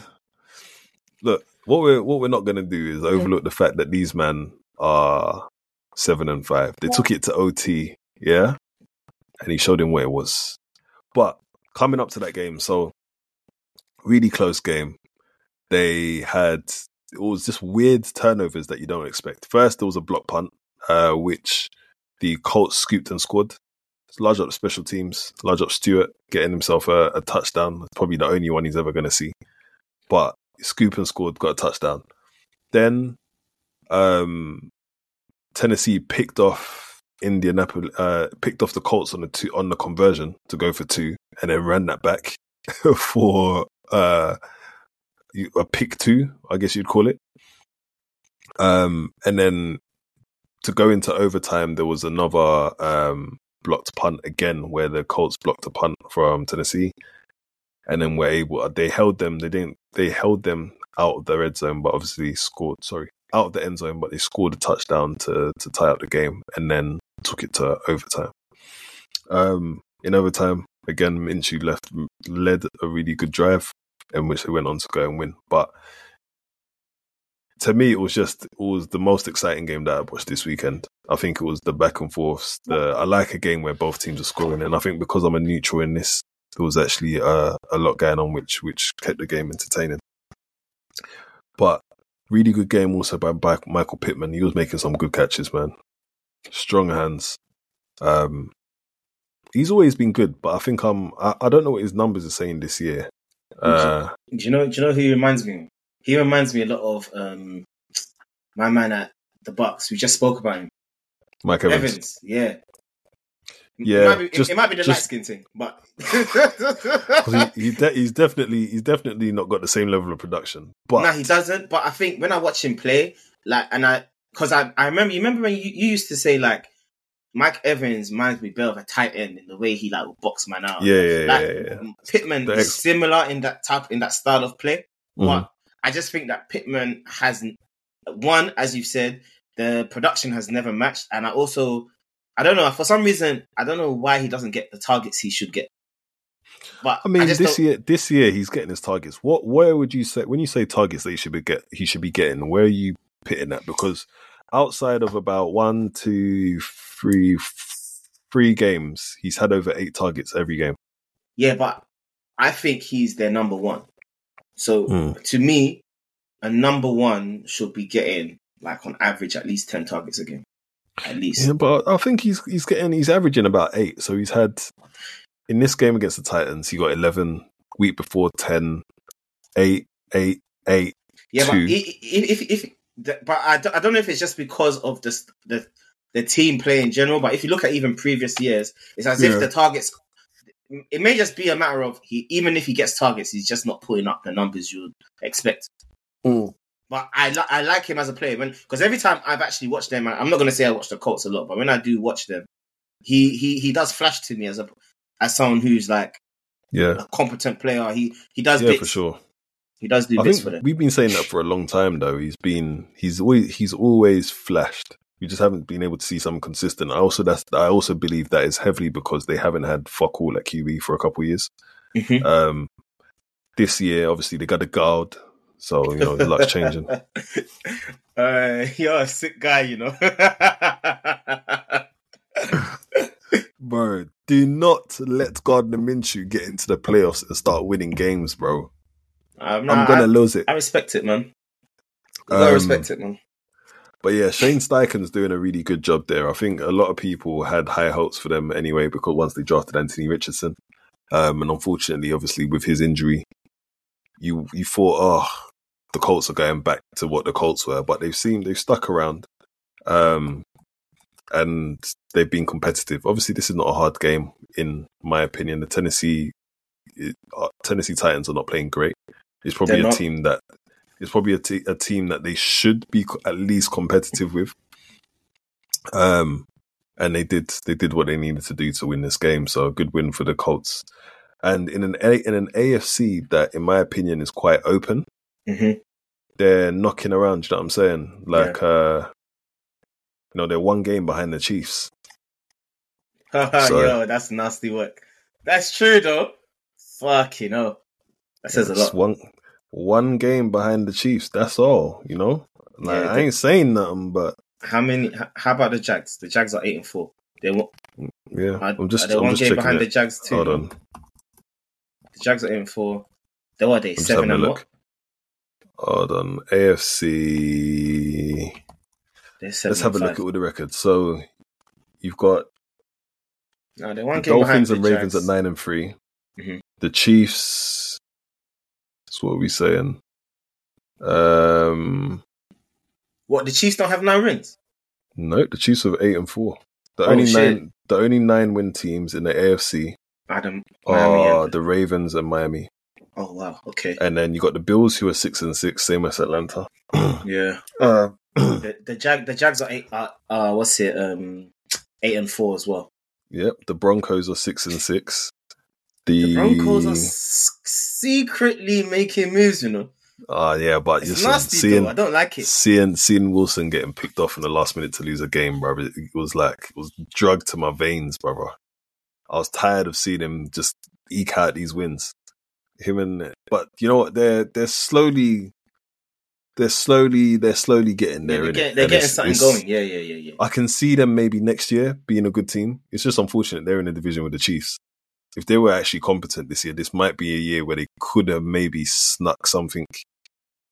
Look, what we're not going to do is overlook the fact that these men are 7-5. They took it to OT, yeah, and he showed him where it was. But coming up to that game, so really close game. They had it was just weird turnovers that you don't expect. First, there was a block punt, which the Colts scooped and scored. Large up special teams, large up Stewart getting himself a touchdown. It's probably the only one he's ever going to see. But scoop and scored, got a touchdown. Then Tennessee picked off the Colts on the conversion to go for two, and then ran that back for a pick two, I guess you'd call it. And then to go into overtime, there was another blocked punt again, where the Colts blocked a punt from Tennessee, and then they held them out of the red zone, but obviously out of the end zone, but they scored a touchdown to tie up the game, and then took it to overtime. In overtime, again, Minshew led a really good drive in which they went on to go and win. But to me, it was the most exciting game that I've watched this weekend. I think it was the back and forth. I like a game where both teams are scoring, and I think because I'm a neutral in this, there was actually a lot going on, which kept the game entertaining. But really good game also by Michael Pittman. He was making some good catches, man. Strong hands. He's always been good, but I think I don't know what his numbers are saying this year. Do you know who he reminds me of? He reminds me a lot of my man at the Bucks. We just spoke about him. Mike Evans. Yeah. Yeah. It might be the light-skin thing, but he's definitely not got the same level of production. But no, he doesn't. But I think when I watch him play, because I remember when you used to say Mike Evans reminds me better of a tight end in the way he would box man out. Yeah. Pittman is similar in that style of play, but. Mm-hmm. I just think that Pittman hasn't, one, as you've said, the production has never matched. And I also, I don't know why he doesn't get the targets he should get. But I mean, this year he's getting his targets. Where would you say, when you say targets that he should be getting, where are you pitting at? Because outside of about 1, 2, 3 games, he's had over 8 targets every game. Yeah, but I think he's their number one. So to me, a number one should be getting on average at least 10 targets a game, at least. Yeah, but I think he's averaging about 8. So he's had in this game against the Titans, he got 11. Week before 10, 8. Yeah, 2. But I don't know if it's just because of the team play in general. But if you look at even previous years, it's as if the targets. It may just be a matter of even if he gets targets, he's just not putting up the numbers you'd expect. Mm. But I like him as a player because every time I've actually watched them, I'm not going to say I watch the Colts a lot, but when I do watch them, he does flash to me as someone who's a competent player. He does bits. For sure. He does do bits for them. We've been saying that for a long time though. He's always flashed. We just haven't been able to see something consistent. I also believe that is heavily because they haven't had fuck all at QB for a couple of years. Mm-hmm. This year, obviously, they got a guard, so the luck's changing. You're a sick guy, bro. Do not let Gardner Minshew get into the playoffs and start winning games, bro. I'm gonna lose it. I respect it, man. I respect it, man. But yeah, Shane Steichen's doing a really good job there. I think a lot of people had high hopes for them anyway, because once they drafted Anthony Richardson, and unfortunately, obviously, with his injury, you thought, the Colts are going back to what the Colts were, but they've stuck around, and they've been competitive. Obviously, this is not a hard game, in my opinion. The Tennessee Titans are not playing great. It's probably a team that a team that they should be at least competitive with. And they did what they needed to do to win this game. So a good win for the Colts. And in an AFC that, in my opinion, is quite open, mm-hmm. they're knocking around. You know what I'm saying? Like, they're one game behind the Chiefs. So, yo, that's nasty work. That's true, though. Fucking hell. That says a lot. One game behind the Chiefs. That's all, you know? Like, I ain't saying nothing, but... How about the Jags? The Jags are 8-4. I'm just checking behind it. The Jags too. Hold on. The Jags are 8-4. Though are they 7-1? Hold on. AFC. Let's have a look at all the records. So you've got the Dolphins and Ravens at 9-3. Mm-hmm. The Chiefs. That's what are we saying? What, the Chiefs don't have 9 wins? No, the Chiefs have 8-4. The only 9-win teams in the AFC are the Ravens and Miami. Oh wow, okay. And then you got the Bills, who are 6-6, same as Atlanta. Yeah. The Jags are 8-4 as well. Yep. The Broncos are 6-6. The Broncos are secretly making moves, you know. But it's nasty, I don't like it. Seeing Wilson getting picked off in the last minute to lose a game, brother, it was drug to my veins, brother. I was tired of seeing him just eke out these wins. But you know what? They're slowly getting there. They're getting something going. Yeah. I can see them maybe next year being a good team. It's just unfortunate they're in a division with the Chiefs. If they were actually competent this year, this might be a year where they could have maybe snuck something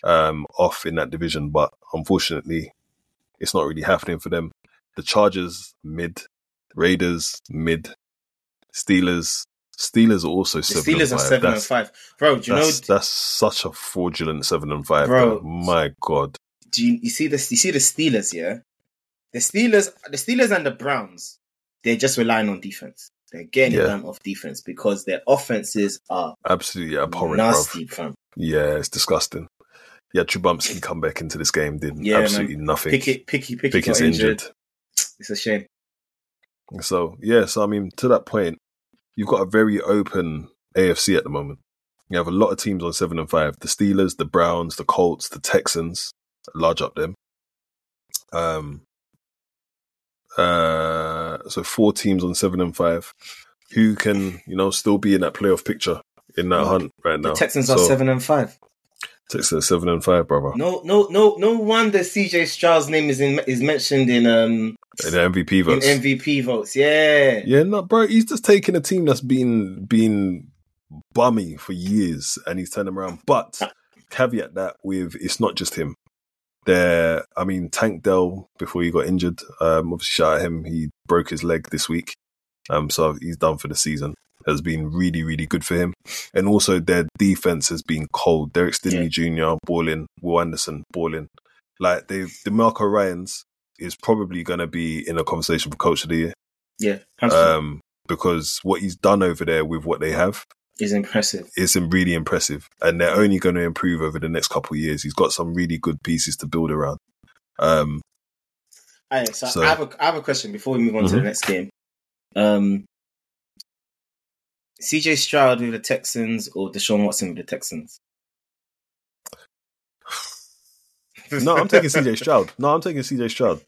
off in that division. But unfortunately, it's not really happening for them. The Chargers, mid. Raiders, mid. Steelers are also 7-5. Steelers are 7-5. Bro, do you know... That's such a fraudulent 7-5. Bro, my God. Do you see this? You see the Steelers, yeah? The Steelers and the Browns, they're just relying on defense. They're getting them off defense because their offenses are absolutely abhorrent, nasty, fam. Yeah, it's disgusting. Yeah, Trubamski come back into this game, did absolutely nothing. Pickett's injured. It's a shame. So I mean, to that point, you've got a very open AFC at the moment. You have a lot of teams on 7-5: the Steelers, the Browns, the Colts, the Texans, large up them. So 4 teams on 7-5 who can, still be in that playoff picture, in that hunt right now. The Texans are 7-5. Texans 7-5, brother. No wonder CJ Stroud's name is mentioned in the MVP votes. In MVP votes, yeah. Yeah, no, bro, he's just taking a team that's been bummy for years and he's turned them around. But caveat that with, it's not just him. Tank Dell, before he got injured, obviously shout out him, he broke his leg this week. So he's done for the season. Has been really, really good for him. And also their defense has been cold. Derek Stingley Jr. balling, Will Anderson balling. Like DeMarco Ryans is probably going to be in a conversation for Coach of the Year. Yeah. Because what he's done over there with what they have is impressive. It's really impressive. And they're only going to improve over the next couple of years. He's got some really good pieces to build around. I have a question before we move on to the next game. CJ Stroud with the Texans or Deshaun Watson with the Texans? No, I'm taking CJ Stroud.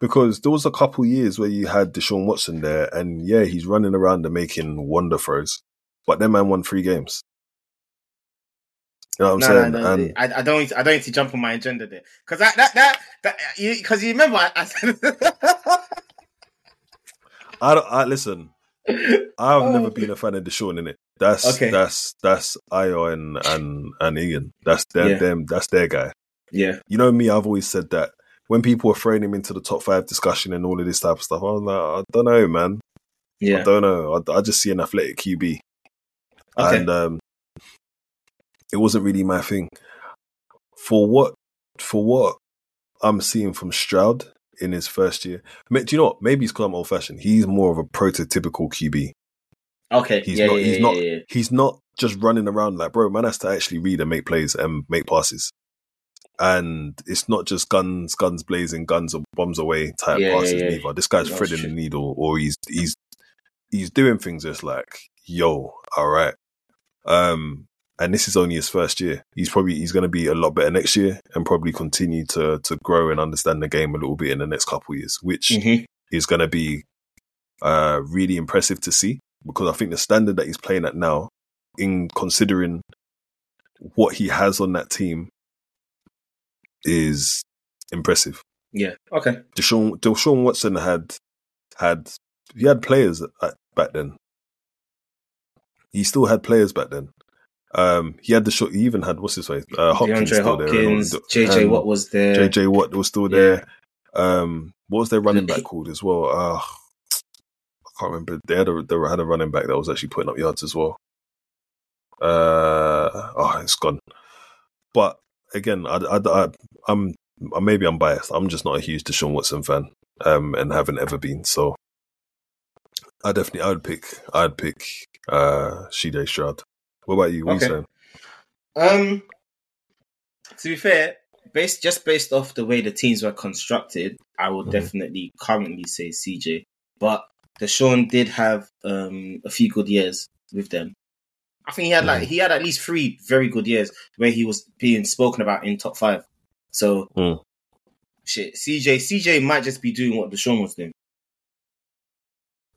Because there was a couple of years where you had Deshaun Watson there and he's running around and making wonder throws. But that man won 3 games. You know what I'm saying? No, and I don't need to jump on my agenda there because you remember I said. Listen. I've never been a fan of Deshaun, innit? That's Ayo and Ian. That's them. That's their guy. Yeah. You know me. I've always said that when people are throwing him into the top 5 discussion and all of this type of stuff, I was like, I don't know, man. Yeah. I don't know. I just see an athletic QB. Okay. And it wasn't really my thing. For what I'm seeing from Stroud in his first year, do you know what? Maybe it's because I'm old-fashioned. He's more of a prototypical QB. Okay, he's not just running around like, bro, man has to actually read and make plays and make passes. And it's not just guns blazing, guns or bombs away type passes either. This guy's threading the needle, or he's doing things that's like, yo, all right. And this is only his first year. He's going to be a lot better next year and probably continue to grow and understand the game a little bit in the next couple of years, which is going to be really impressive to see, because I think the standard that he's playing at now, in considering what he has on that team, is impressive. Yeah. Okay. Deshaun Watson had players back then. He still had players back then. He had the shot. He even had Hopkins, DeAndre Hopkins, JJ Watt was there. JJ Watt was still there. What was their running back called as well? I can't remember. They had a running back that was actually putting up yards as well. It's gone. But again, I'm maybe I'm biased. I'm just not a huge Deshaun Watson fan, and haven't ever been. So I'd pick CJ Stroud. What about you? What are you saying? To be fair, based off the way the teams were constructed, I would definitely currently say CJ. But Deshaun did have a few good years with them. I think he had at least 3 very good years where he was being spoken about in top 5. So CJ might just be doing what Deshaun was doing.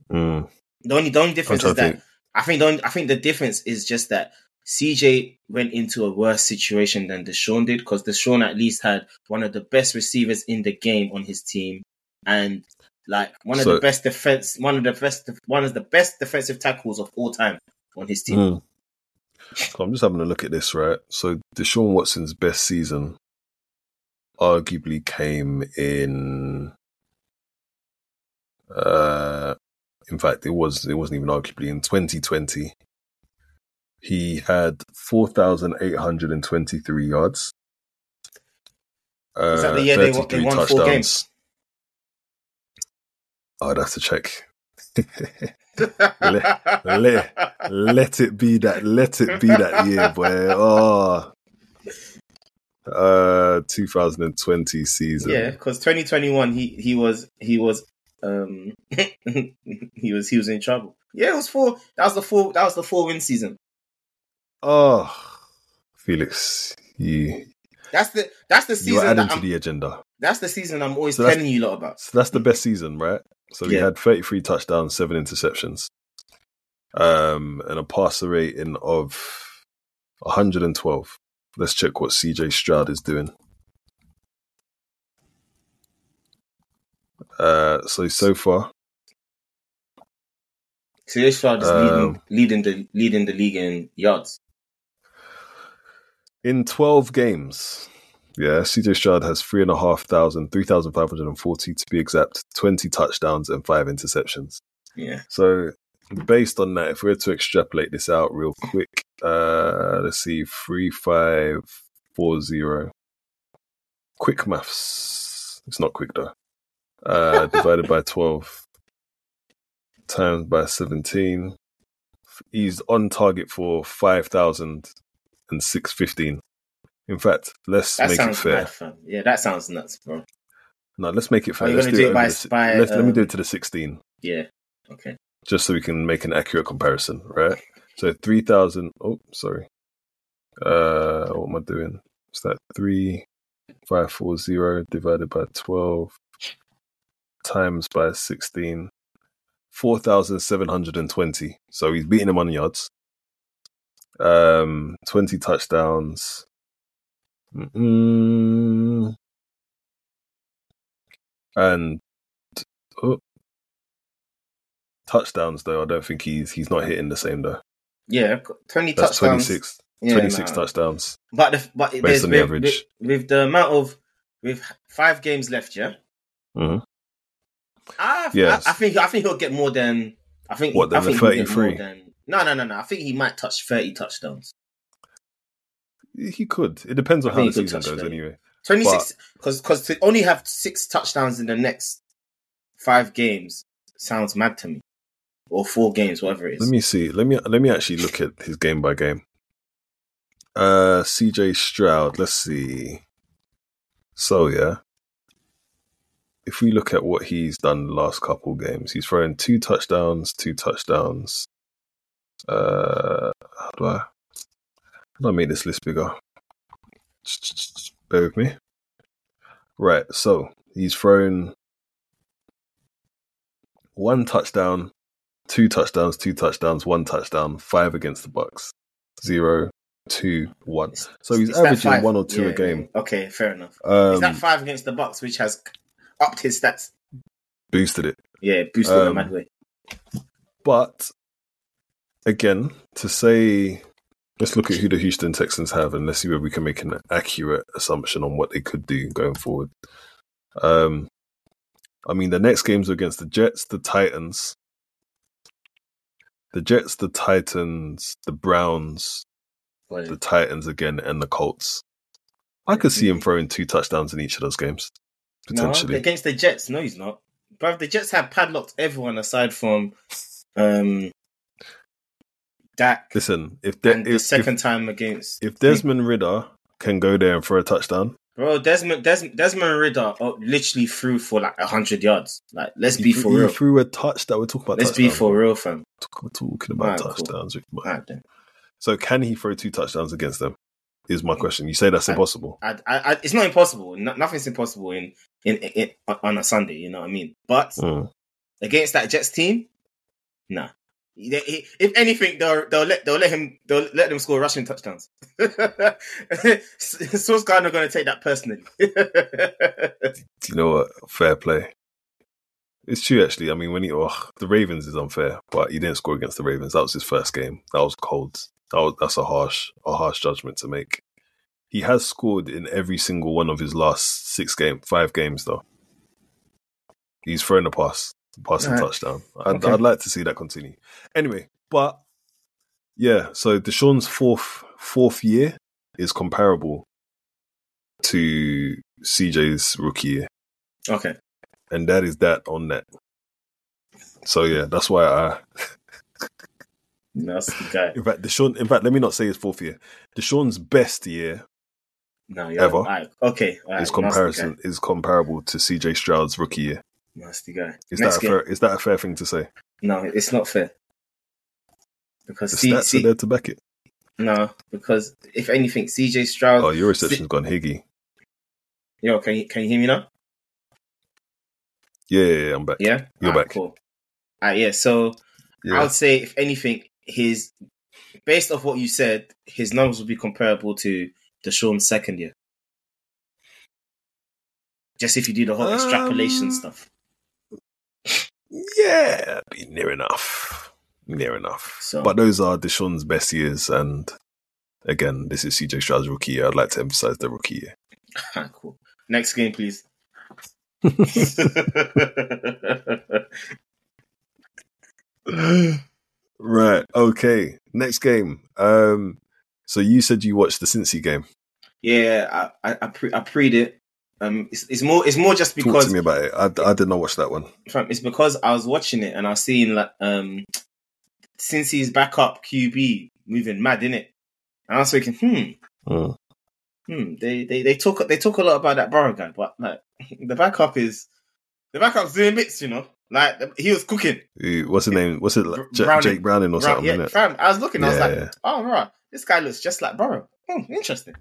Mm. The only difference is that I think the difference is just that CJ went into a worse situation than Deshaun did, because Deshaun at least had one of the best receivers in the game on his team, and like one of the best defensive tackles of all time on his team. Mm. So I'm just having a look at this, right? So Deshaun Watson's best season arguably came in fact, it wasn't even arguably. In 2020, he had 4,823 yards. Is that the year they won 4 games? I'd have to check. let it be that year, boy. 2020 season. Yeah, because 2021 he was he was in trouble. Yeah, it was 4. That was the 4-win season. Oh, Felix, that's the season. You're adding to the agenda. That's the season I'm always telling you lot about. So that's the best season, right? So he had 33 touchdowns, 7 interceptions, and a passer rating of 112. Let's check what CJ Stroud is doing. So far, CJ Stroud is leading the league in yards in 12 games. Yeah, CJ Stroud has 3,540 to be exact, 20 touchdowns and 5 interceptions. Yeah. So based on that, if we were to extrapolate this out real quick, let's see, 3,540. Quick maths. It's not quick though. Divided by 12 times by 17. He's on target for 5,615. In fact, let's make it fair. Mad, yeah, that sounds nuts, bro. No, let's make it fair. Let's do it by let me do it to the 16. Yeah, okay. Just so we can make an accurate comparison, right? So 3,000... Oh, sorry. What am I doing? Is that 3,540 divided by 12 times by 16? 4,720. So he's beating him on yards. 20 touchdowns... Mm-mm. And touchdowns though, I don't think he's not hitting the same though. Yeah, 20 that's touchdowns. 26 touchdowns. But based on the average, with the amount of 5 games left, yeah. Mm-hmm. I think he'll get more than I think. What, than 33? No. I think he might touch 30 touchdowns. He could. It depends on how the season goes anyway. 26, because to only have 6 touchdowns in the next 5 games sounds mad to me. Or 4 games, whatever it is. Let me see. Let me actually look at his game by game. CJ Stroud, let's see. So, yeah. If we look at what he's done the last couple games, he's thrown 2 touchdowns. How do I make this list bigger? Bear with me. Right, so he's thrown 1 touchdown, 2 touchdowns, 2 touchdowns, 1 touchdown, 5 against the Bucks, 0, 2, 1. So he's averaging 5? 1 or 2 a game. Okay, fair enough. Is that 5 against the Bucks, which has upped his stats? Boosted it. Yeah, boosted it in a mad way. But again, to say, let's look at who the Houston Texans have and let's see where we can make an accurate assumption on what they could do going forward. I mean, the next games are against the Jets, the Titans, the Browns, the Titans again, and the Colts. I could see him throwing 2 touchdowns in each of those games, potentially. No, against the Jets. No, he's not. But the Jets have padlocked everyone aside from... Dak. Listen, if Desmond Ridder can go there and throw a touchdown, bro, Desmond Ridder literally threw for like 100 yards. Like, let's be real. He threw a touch that we're talking about. Let's be for real, fam. We're talking about touchdowns. Cool. Right, so, can he throw 2 touchdowns against them? Is my question. You say that's impossible. It's not impossible. Nothing's impossible in on a Sunday. You know what I mean? But against that Jets team, nah. If anything, they'll let them score rushing touchdowns. Sauce Gardner going to take that personally. You know what? Fair play. It's true, actually. I mean, the Ravens is unfair, but he didn't score against the Ravens. That was his first game. That was cold. That's a harsh judgment to make. He has scored in every single one of his last 5 games though. He's thrown a pass. Passing touchdown. I'd like to see that continue. Anyway, but yeah, so Deshaun's fourth year is comparable to CJ's rookie year. Okay. And that is that on that. So yeah, that's why that's the guy. In fact, let me not say his 4th year. Deshaun's best year ever. Is comparable to CJ Stroud's rookie year. Nasty guy. Is that a fair thing to say? No, it's not fair. Because the stats are there to back it. No, because if anything, CJ Stroud. Oh, your reception's gone higgy. Yo, can you hear me now? Yeah, I'm back. Yeah, you're back. Cool. Yeah. So I would say, if anything, based off what you said, his numbers would be comparable to Deshaun's 2nd year. Just if you do the whole extrapolation stuff. Yeah, be near enough. So, but those are Deshaun's best years, and again, this is CJ Stroud's rookie year. I'd like to emphasize the rookie year. Cool. Next game, please. Right. Okay. Next game. So you said you watched the Cincy game. Yeah, I pre'd it. It's more just because. Talk to me about it. I did not watch that one. It's because I was watching it and I was seeing like since he's back up QB moving mad, innit? And I was thinking, They talk a lot about that Burrow guy, but like the backup's doing bits, you know. Like he was cooking. What's his name? Was it like Jake Browning or something? Yeah, fam, I was looking. I was like, oh right, this guy looks just like Burrow. Interesting.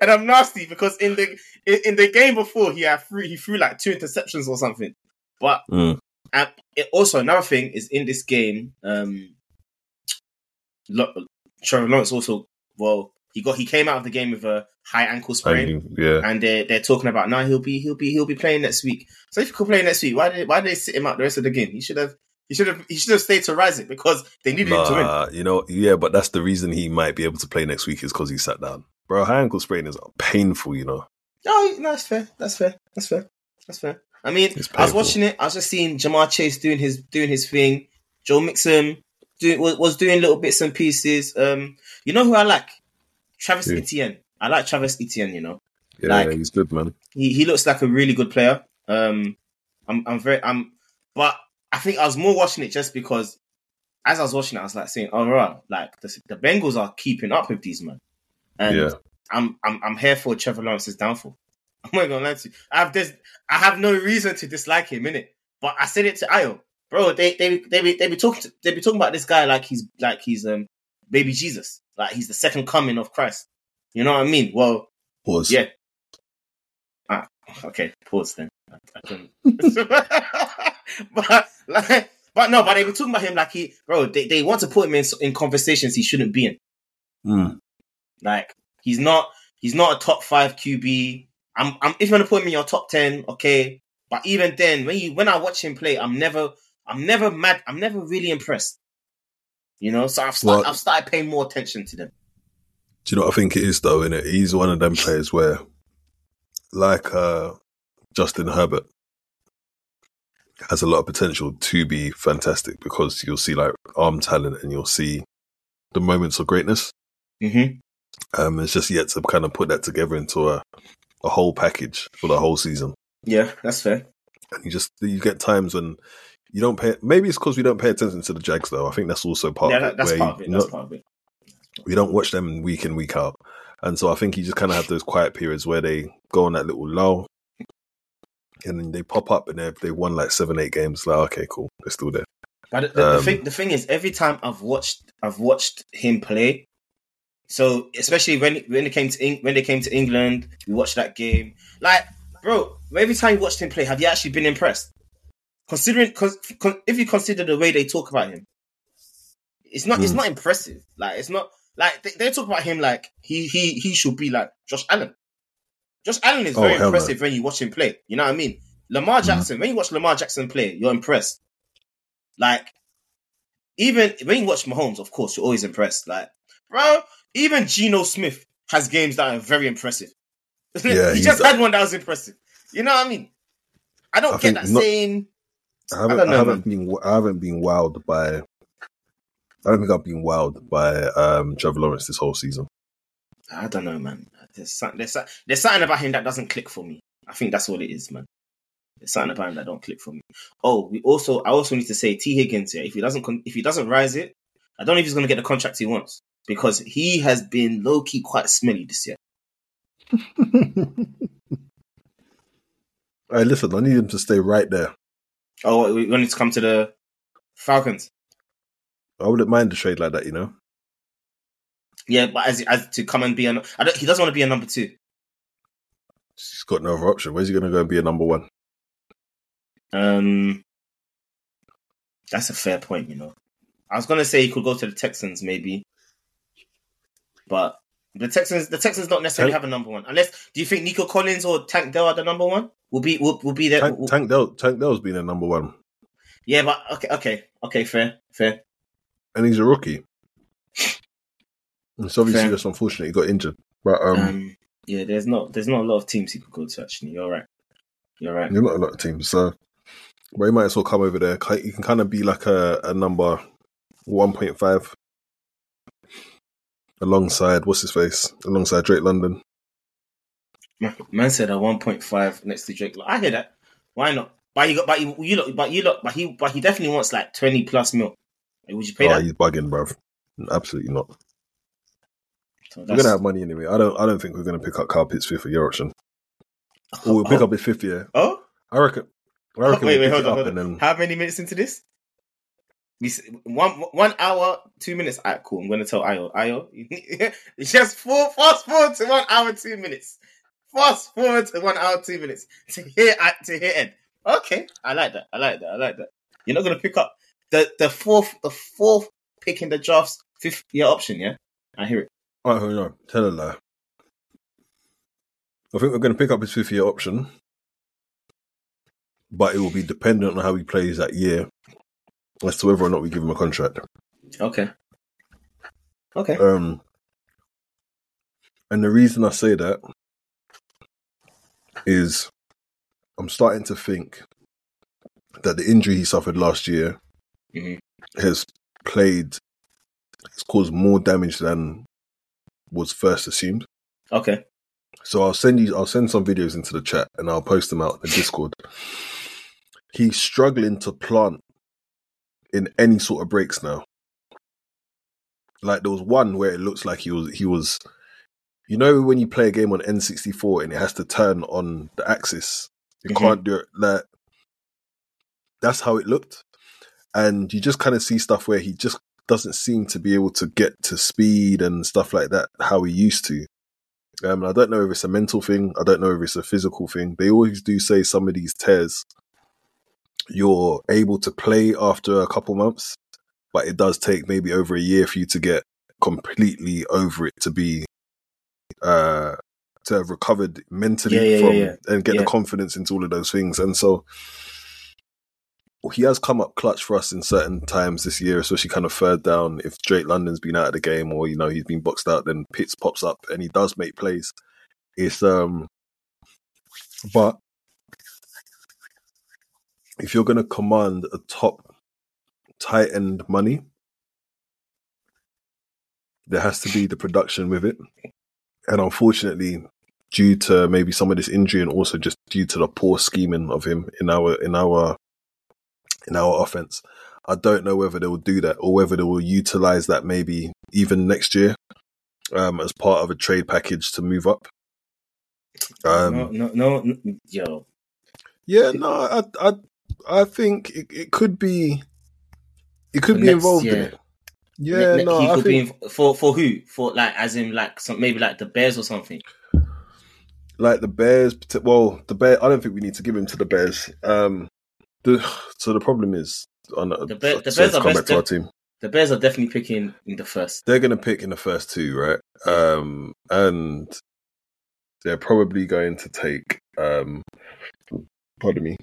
And I'm nasty because in the game before he threw like 2 interceptions or something. But also another thing is in this game, Trevor Lawrence also he came out of the game with a high ankle sprain. And they're talking about now he'll be playing next week. So if he could play next week, why did they sit him out the rest of the game? He should have stayed to Rising because they needed him to win. You know, yeah, but that's the reason he might be able to play next week is because he sat down. Bro, high ankle sprain is painful, you know. Oh, no, that's fair. I mean, I was watching it. I was just seeing Jamar Chase doing his thing. Joe Mixon was doing little bits and pieces. You know who I like? Travis Etienne. I like Travis Etienne, you know. Yeah, like, he's good, man. He looks like a really good player. But I think I was more watching it just because as I was watching it, I was like saying, "All right, like the Bengals are keeping up with these men," and I'm here for Trevor Lawrence's downfall. I'm not gonna lie to you. I have no reason to dislike him, innit? But I said it to Ayo, bro. They be talking about this guy like he's baby Jesus, like he's the second coming of Christ. You know what I mean? Well, pause. Yeah. Okay, pause then. I but they were talking about him like he, bro. They want to put him in conversations he shouldn't be in. Mm. Like he's not a top 5 QB. If you want to put him in your top 10, okay. But even then, when I watch him play, I'm never mad. I'm never really impressed. You know, so I've started paying more attention to them. Do you know what I think it is though? Innit? He's one of them players where, like Justin Herbert, has a lot of potential to be fantastic because you'll see like arm talent and you'll see the moments of greatness. Mm-hmm. It's just yet to kind of put that together into a whole package for the whole season. Yeah, that's fair. And you get times when you don't pay. Maybe it's because we don't pay attention to the Jags though. I think that's also part of it. That's part of it. We don't watch them week in, week out. And so I think you just kind of have those quiet periods where they go on that little lull and then they pop up and they won like 7-8 games. Like, okay, cool. They're still there. But the thing is, every time I've watched him play. So especially when they came to England, we watched that game. Like, bro, every time you watched him play, have you actually been impressed? If you consider the way they talk about him, it's not impressive. Like, it's not like they talk about him like he should be like Josh Allen. Josh Allen is very impressive when you watch him play. You know what I mean? Lamar Jackson. Mm-hmm. When you watch Lamar Jackson play, you're impressed. Like, even when you watch Mahomes, of course, you're always impressed. Like, bro, even Geno Smith has games that are very impressive. Yeah, he just had one that was impressive. You know what I mean? I don't think I've been wowed by Trevor Lawrence this whole season. I don't know, man. There's something about him that doesn't click for me. I think that's all it is, man. There's something about him that don't click for me. Oh, I also need to say T Higgins here. If he doesn't rise it, I don't know if he's going to get the contract he wants because he has been low key quite smelly this year. Hey, listen, I need him to stay right there. Oh, we need to come to the Falcons. I wouldn't mind a trade like that, you know. Yeah, but as to come and be he doesn't want to be a number 2. He's got no other option. Where's he going to go and be a number 1? That's a fair point, you know. I was going to say he could go to the Texans, maybe, but the Texans don't necessarily have a number 1. Unless, do you think Nico Collins or Tank Dell are the number 1? Will be there. Tank Dell's been a number 1. Yeah, but okay, fair. And he's a rookie. It's obviously just unfortunate he got injured. But yeah, there's not a lot of teams he could go to, actually. You're right. There's not a lot of teams, so but he might as well come over there. He can kind of be like a number 1.5 alongside what's his face? Alongside Drake London. Man said a 1.5 next to Drake. I hear that. Why not? But he definitely wants like 20+ mil. Would you pay that? He's bugging, bruv. Absolutely not. So we're gonna have money anyway. I don't think we're gonna pick up Kyle Pitts' fifth year option. Or we'll pick up his fifth year. Oh, I reckon. Wait, hold on. Then... How many minutes into this? We 1 hour, 2 minutes. All right, cool. I'm gonna tell Ayo. Just fast forward to 1 hour, 2 minutes. Fast forward to 1 hour, 2 minutes to hear Ed. Okay, I like that. You're not gonna pick up the fourth pick in the draft's fifth year option. Yeah, I hear it. Oh no! Tell a lie. I think we're going to pick up his fifth-year option, but it will be dependent on how he plays that year as to whether or not we give him a contract. Okay. And the reason I say that is I'm starting to think that the injury he suffered last year has played has caused more damage than was first assumed. Okay. So I'll send some videos into the chat and I'll post them out in the Discord. He's struggling to plant in any sort of breaks now. Like there was one where it looks like he was, you know, when you play a game on N64 and it has to turn on the axis, you mm-hmm. can't do it. Like, that's how it looked. And you just kind of see stuff where he just doesn't seem to be able to get to speed and stuff like that, how he used to. I don't know if it's a mental thing. I don't know if it's a physical thing. They always do say some of these tears, you're able to play after a couple months, but it does take maybe over a year for you to get completely over it, to be, to have recovered mentally and get the confidence into all of those things. And so he has come up clutch for us in certain times this year, especially kind of third down. If Drake London's been out of the game or, you know, he's been boxed out, then Pitts pops up and he does make plays. It's, but if you're going to command a top tight end money, there has to be the production with it. And unfortunately, due to maybe some of this injury and also just due to the poor scheming of him in our offense, I don't know whether they will do that or whether they will utilize that maybe even next year as part of a trade package to move up. No. Yeah, no, I think it could be. It could be involved in it. Yeah, no, he could be for who? For like, as in like some, maybe like the Bears or something. Like the Bears, well, the Bear. I don't think we need to give him to the Bears. So the problem is, the Bears are definitely picking in the first. They're going to pick in the first two, right? And they're probably going to take. Pardon me.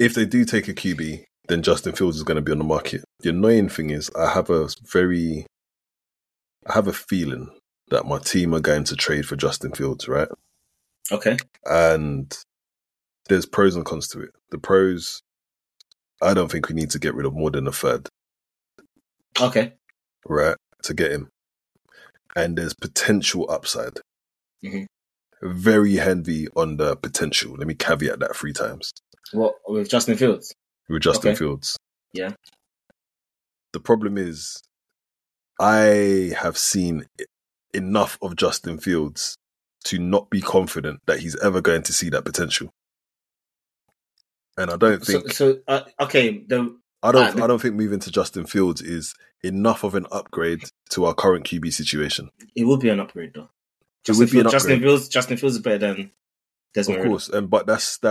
If they do take a QB, then Justin Fields is going to be on the market. The annoying thing is, I have a feeling that my team are going to trade for Justin Fields, right? Okay. And there's pros and cons to it. The pros, I don't think we need to get rid of more than a third. Okay. Right? To get him. And there's potential upside. Mm-hmm. Very heavy on the potential. Let me caveat that 3 times. What, with Justin Fields? With Justin Fields. Yeah. The problem is, I have seen enough of Justin Fields to not be confident that he's ever going to see that potential. And I don't think. I don't think moving to Justin Fields is enough of an upgrade to our current QB situation. It would be an upgrade, though. Justin Fields is better than Desmond. Of course, and but that's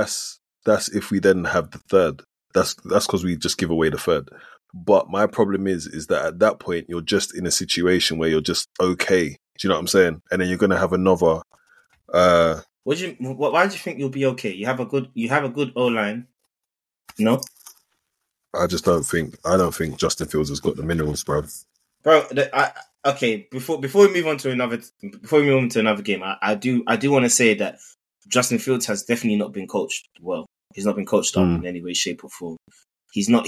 if we then have the third. That's because we just give away the third. But my problem is that at that point you're just in a situation where you're just okay. Do you know what I'm saying? And then you're going to have another. Why do you think you'll be okay? You have a good O line. No, I just don't think. I don't think Justin Fields has got the minerals, bro. Okay, before we move on to another game, I do want to say that Justin Fields has definitely not been coached well. He's not been coached up in any way, shape, or form. He's not.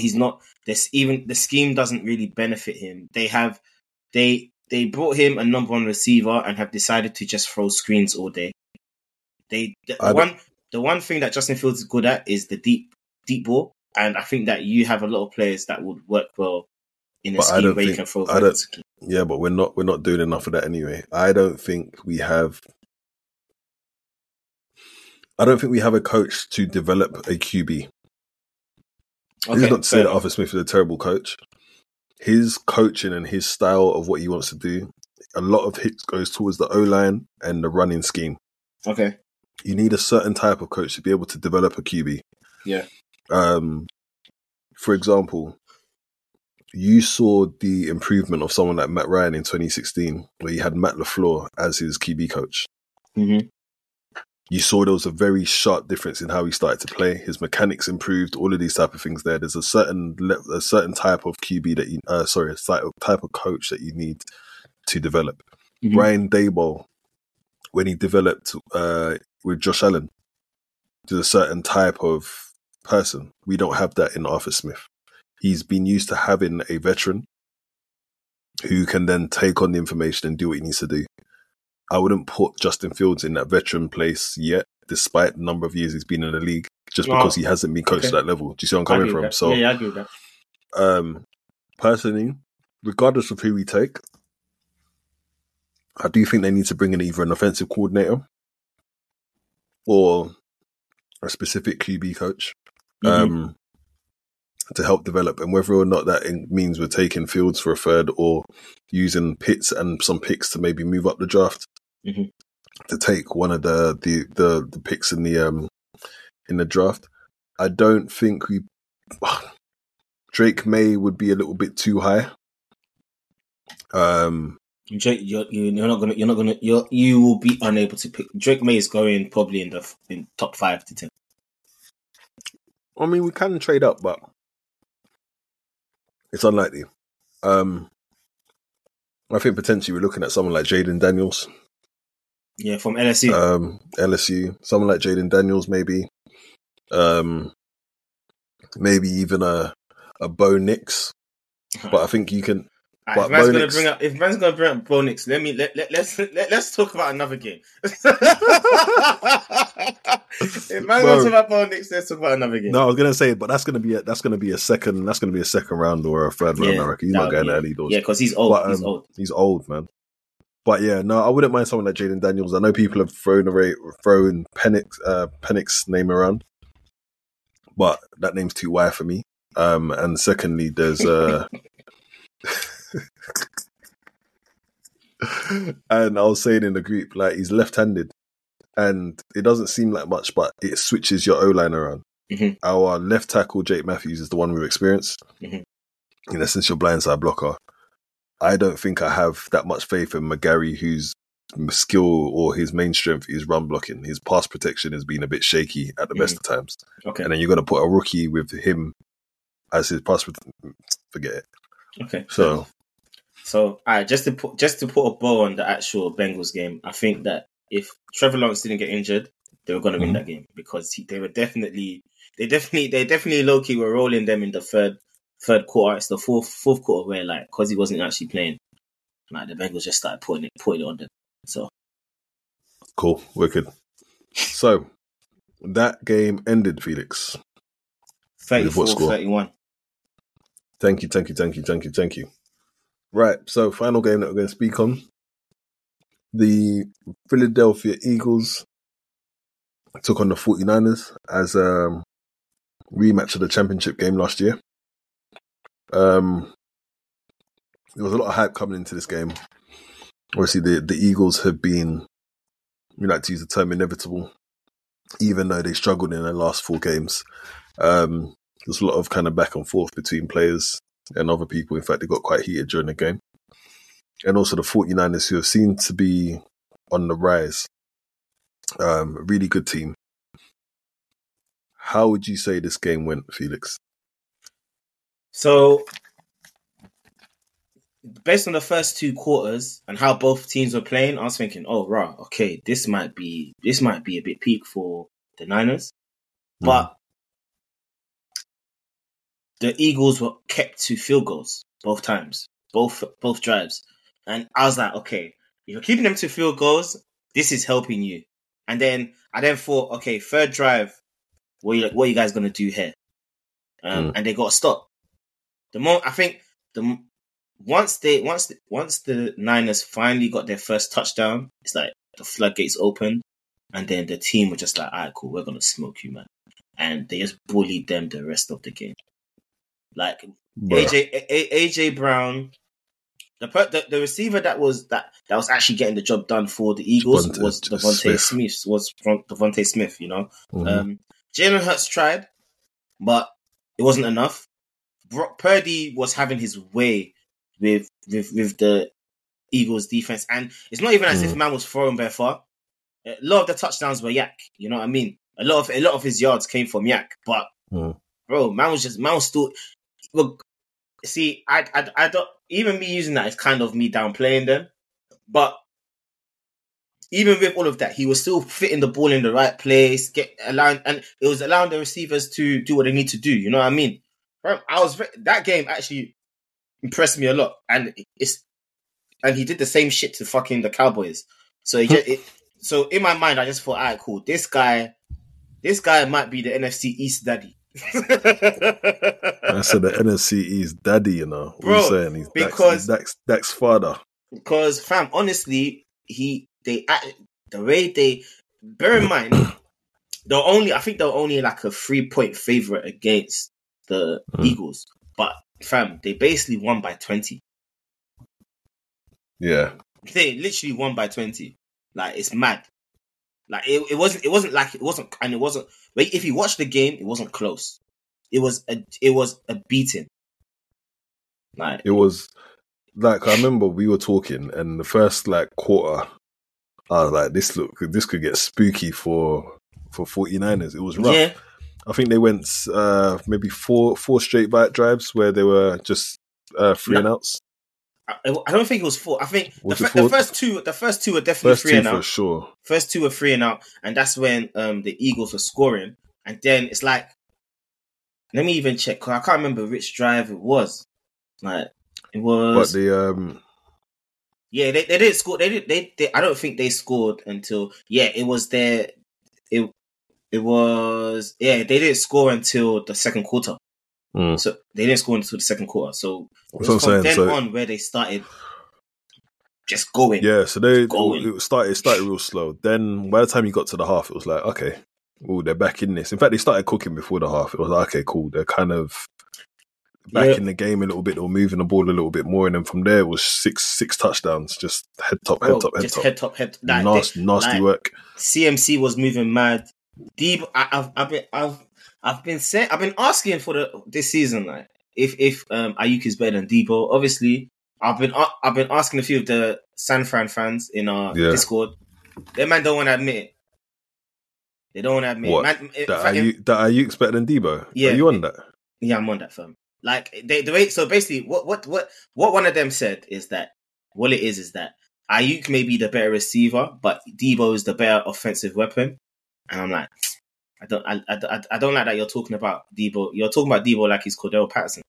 This even the scheme doesn't really benefit him. They brought him a number one receiver and have decided to just throw screens all day. The one thing that Justin Fields is good at is the deep ball, and I think that you have a lot of players that would work well in a scheme where you can throw screens. Yeah, but we're not doing enough of that anyway. I don't think we have a coach to develop a QB. Okay, this is not to say that Arthur Smith is a terrible coach. His coaching and his style of what he wants to do, a lot of it goes towards the O-line and the running scheme. Okay. You need a certain type of coach to be able to develop a QB. Yeah. For example, you saw the improvement of someone like Matt Ryan in 2016, where he had Matt LaFleur as his QB coach. Mm-hmm. You saw there was a very sharp difference in how he started to play. His mechanics improved, all of these type of things there. There's a certain type of QB that you, type of coach that you need to develop. Mm-hmm. Brian Daboll, when he developed with Josh Allen, there's a certain type of person. We don't have that in Arthur Smith. He's been used to having a veteran who can then take on the information and do what he needs to do. I wouldn't put Justin Fields in that veteran place yet, despite the number of years he's been in the league, just because he hasn't been coached to that level. Do you see where I'm coming from? So, yeah, I agree with that. Personally, regardless of who we take, I do think they need to bring in either an offensive coordinator or a specific QB coach to help develop. And whether or not that means we're taking Fields for a third or using Pitts and some picks to maybe move up the draft to take one of the picks in the draft. I don't think we... Drake May would be a little bit too high. Drake, you will be unable to pick. Drake May is going probably in top 5 to 10. I mean, we can trade up, but it's unlikely. I think potentially we're looking at someone like Jaden Daniels. Yeah, from LSU. Someone like Jaden Daniels, maybe. Maybe even a Bo Nix. But I think you can... Right, if man's going to bring up Bo Nix, let's talk about another game. If man's going to talk about Bo Nix, let's talk about another game. No, I was going to say, but that's going to be a second round or a third round. I reckon he's not going early doors. Yeah, because he's old. But, he's old, man. But yeah, no, I wouldn't mind someone like Jaden Daniels. I know people have thrown Penix's name around, but that name's too wide for me. And secondly, there's and I was saying in the group, like, he's left-handed and it doesn't seem like much, but it switches your O-line around. Our left tackle Jake Matthews is the one with experience, in essence your blindside blocker. I don't think I have that much faith in McGarry, whose skill or his main strength is run blocking. His pass protection has been a bit shaky at the best of times, and then you've got to put a rookie with him as his pass forget it. Okay. So alright, just to put a bow on the actual Bengals game, I think that if Trevor Lawrence didn't get injured, they were going to win that game, because they definitely low key were rolling them in the third quarter. It's the fourth quarter where, like, because he wasn't actually playing, like, the Bengals just started putting it on them. So cool, wicked. So that game ended, Felix. 34-31. Thank you. Right, so final game that we're going to speak on. The Philadelphia Eagles took on the 49ers as a rematch of the championship game last year. There was a lot of hype coming into this game. Obviously, the Eagles have been, we like to use the term, inevitable, even though they struggled in their last four games. There's a lot of kind of back and forth between players and other people. In fact, they got quite heated during the game. And also the 49ers, who have seemed to be on the rise. A really good team. How would you say this game went, Felix? So, based on the first two quarters and how both teams were playing, I was thinking, this might be a bit peak for the Niners. But the Eagles were kept to field goals both times, both drives. And I was like, okay, if you're keeping them to field goals, this is helping you. And then I thought, okay, third drive, what are you guys going to do here? And they got a stop. Once the Niners finally got their first touchdown, it's like the floodgates opened. And then the team were just like, all right, cool, we're going to smoke you, man. And they just bullied them the rest of the game. Like, AJ Brown, the receiver that was actually getting the job done for the Eagles was Devontae Smith. You know, Jalen Hurts tried, but it wasn't enough. Brock Purdy was having his way with the Eagles defense, and it's not even as if man was throwing very far. A lot of the touchdowns were Yak. You know what I mean? A lot of his yards came from Yak, but bro, man was still. Look, see, I don't, even me using that is kind of me downplaying them, but even with all of that, he was still fitting the ball in the right place, allowing the receivers to do what they need to do. You know what I mean? That game actually impressed me a lot, and he did the same shit to fucking the Cowboys. So so in my mind, I just thought, all right, cool. This guy might be the NFC East daddy. I said the NFC East daddy, you know. Bro, what are you saying? He's because Dak's father. Because, fam, honestly, bear in mind, they're only like a 3-point favorite against the Eagles, but fam, they basically won by 20. Yeah, they literally won by 20. Like, it's mad. Like it wasn't. Like, if you watch the game, it wasn't close. It was a beating. Like it was. Like, I remember we were talking, and the first like quarter, I was like, this could get spooky for 49ers. It was rough. Yeah. I think they went maybe four straight back drives where they were just three and outs. I don't think it was four. I think the first two were definitely first three and out. For sure. First two were 3 and out, and that's when the Eagles were scoring. And then it's like, let me even check, because I can't remember which drive it was. Like it was, but the yeah, they didn't score. They I don't think they scored until it was their it. It was, they didn't score until the second quarter. Mm. So they didn't score until the second quarter. So it was from then on where they started just going. Yeah, so it started real slow. Then by the time you got to the half, it was like, okay, oh, they're back in this. In fact, they started cooking before the half. It was like, okay, cool. They're kind of back in the game a little bit, or moving the ball a little bit more. And then from there, it was six touchdowns, just head top. Like, nasty work. CMC was moving mad. Debo, I've been asking for this season, like, if Ayuk is better than Debo. Obviously, I've been asking a few of the San Fran fans in our Discord. Their man don't want to admit it. They don't want to admit it. That Ayuk's better than Debo. Yeah, are you on that? Yeah, I'm on that, fam. Like so basically, what one of them said is that that Ayuk may be the better receiver, but Debo is the better offensive weapon. And I'm like, I don't like that you're talking about Debo. You're talking about Debo like he's Cordell Patterson.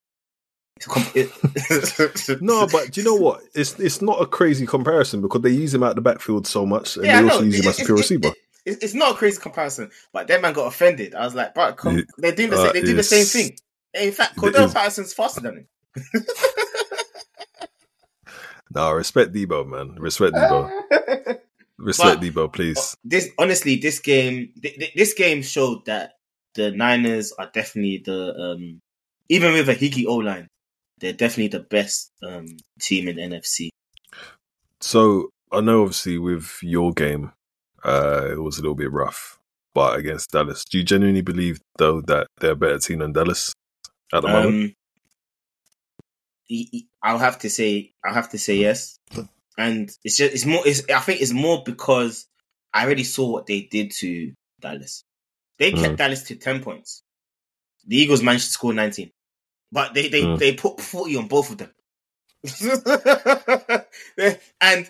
No, but do you know what? It's not a crazy comparison because they use him out the backfield so much, and they also use him as a pure receiver. It's not a crazy comparison, but that man got offended. I was like, bro, they're doing the same thing. In fact, Cordell Patterson's faster than him. No, respect Debo, man. Respect Debo. Respect Debo, please. This game showed that the Niners are definitely the even with a Higgy O-line, they're definitely the best team in the NFC. So I know, obviously, with your game, it was a little bit rough, but against Dallas, do you genuinely believe though that they're a better team than Dallas at the moment? I'll have to say yes. And I think it's more because I already saw what they did to Dallas. They kept Dallas to 10 points. The Eagles managed to score 19. But they put 40 on both of them. and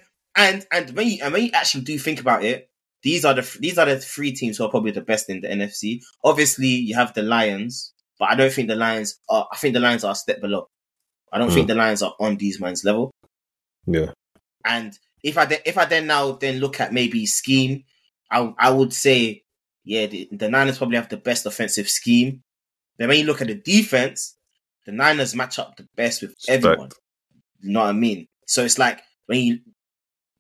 when you actually do think about it, these are the three teams who are probably the best in the NFC. Obviously, you have the Lions, but I don't think the Lions are a step below. I don't think the Lions are on these men's level. Yeah. And if I then look at maybe scheme, I would say, the Niners probably have the best offensive scheme. Then when you look at the defense, the Niners match up the best with everyone. You know what I mean? So it's like when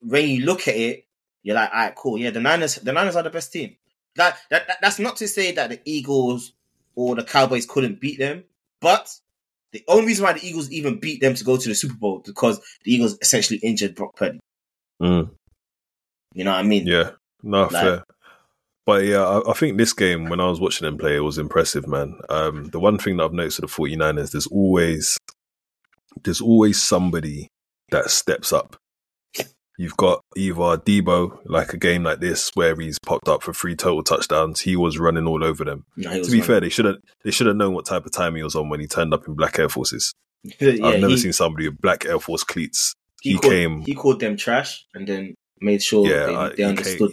you look at it, you're like, all right, cool. Yeah, the Niners are the best team. That's not to say that the Eagles or the Cowboys couldn't beat them, but the only reason why the Eagles even beat them to go to the Super Bowl because the Eagles essentially injured Brock Purdy. Mm. You know what I mean? Yeah. No, like, fair. But yeah, I think this game, when I was watching them play, it was impressive, man. The one thing that I've noticed with the 49ers, there's always somebody that steps up. You've got either Debo, like a game like this where he's popped up for 3 total touchdowns. He was running all over them. No, to be fair, they should have known what type of time he was on when he turned up in black Air Forces. I've never seen somebody with black Air Force cleats. He called them trash and then made sure they understood.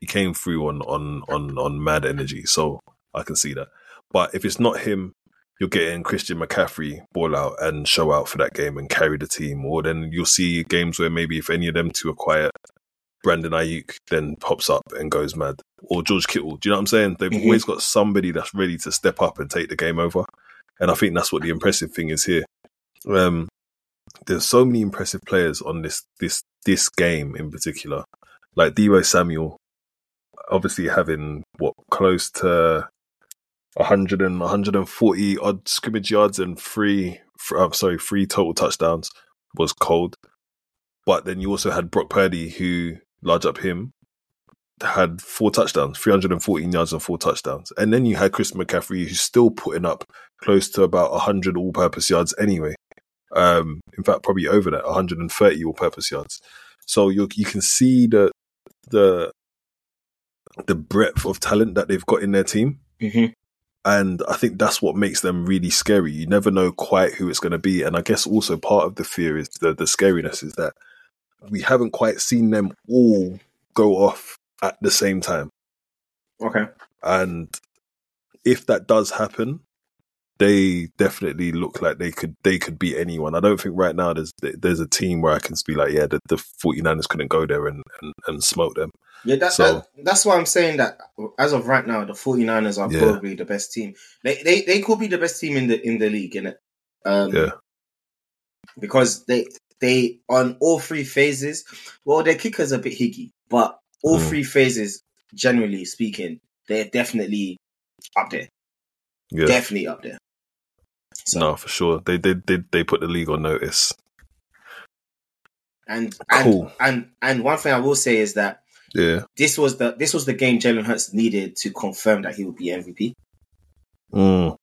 He came through on mad energy, so I can see that. But if it's not him, you're getting Christian McCaffrey ball out and show out for that game and carry the team. Or then you'll see games where maybe if any of them two are quiet, Brandon Ayuk then pops up and goes mad. Or George Kittle. Do you know what I'm saying? They've always got somebody that's ready to step up and take the game over. And I think that's what the impressive thing is here. There's so many impressive players on this game in particular. Like Debo Samuel, obviously having what, close to 100 and 140 odd scrimmage yards and three total touchdowns was cold. But then you also had Brock Purdy, who, large up him, had 4 touchdowns, 314 yards and 4 touchdowns. And then you had Chris McCaffrey, who's still putting up close to about 100 all-purpose yards anyway. In fact, probably over that, 130 all-purpose yards. So you can see the breadth of talent that they've got in their team. Mm-hmm. And I think that's what makes them really scary. You never know quite who it's going to be. And I guess also part of the fear is the scariness is that we haven't quite seen them all go off at the same time. Okay. And if that does happen, they definitely look like they could beat anyone. I don't think right now there's a team where I can be like, yeah, the 49ers couldn't go there and smoke them. Yeah, that's why I'm saying that as of right now, the 49ers are probably the best team. They could be the best team in the league, innit? Because they on all three phases, well, their kicker's a bit higgy, but all three phases, generally speaking, they're definitely up there. Yeah. Definitely up there. So. No, for sure. They put the league on notice. And one thing I will say is that this was the game Jalen Hurts needed to confirm that he would be MVP. Mm.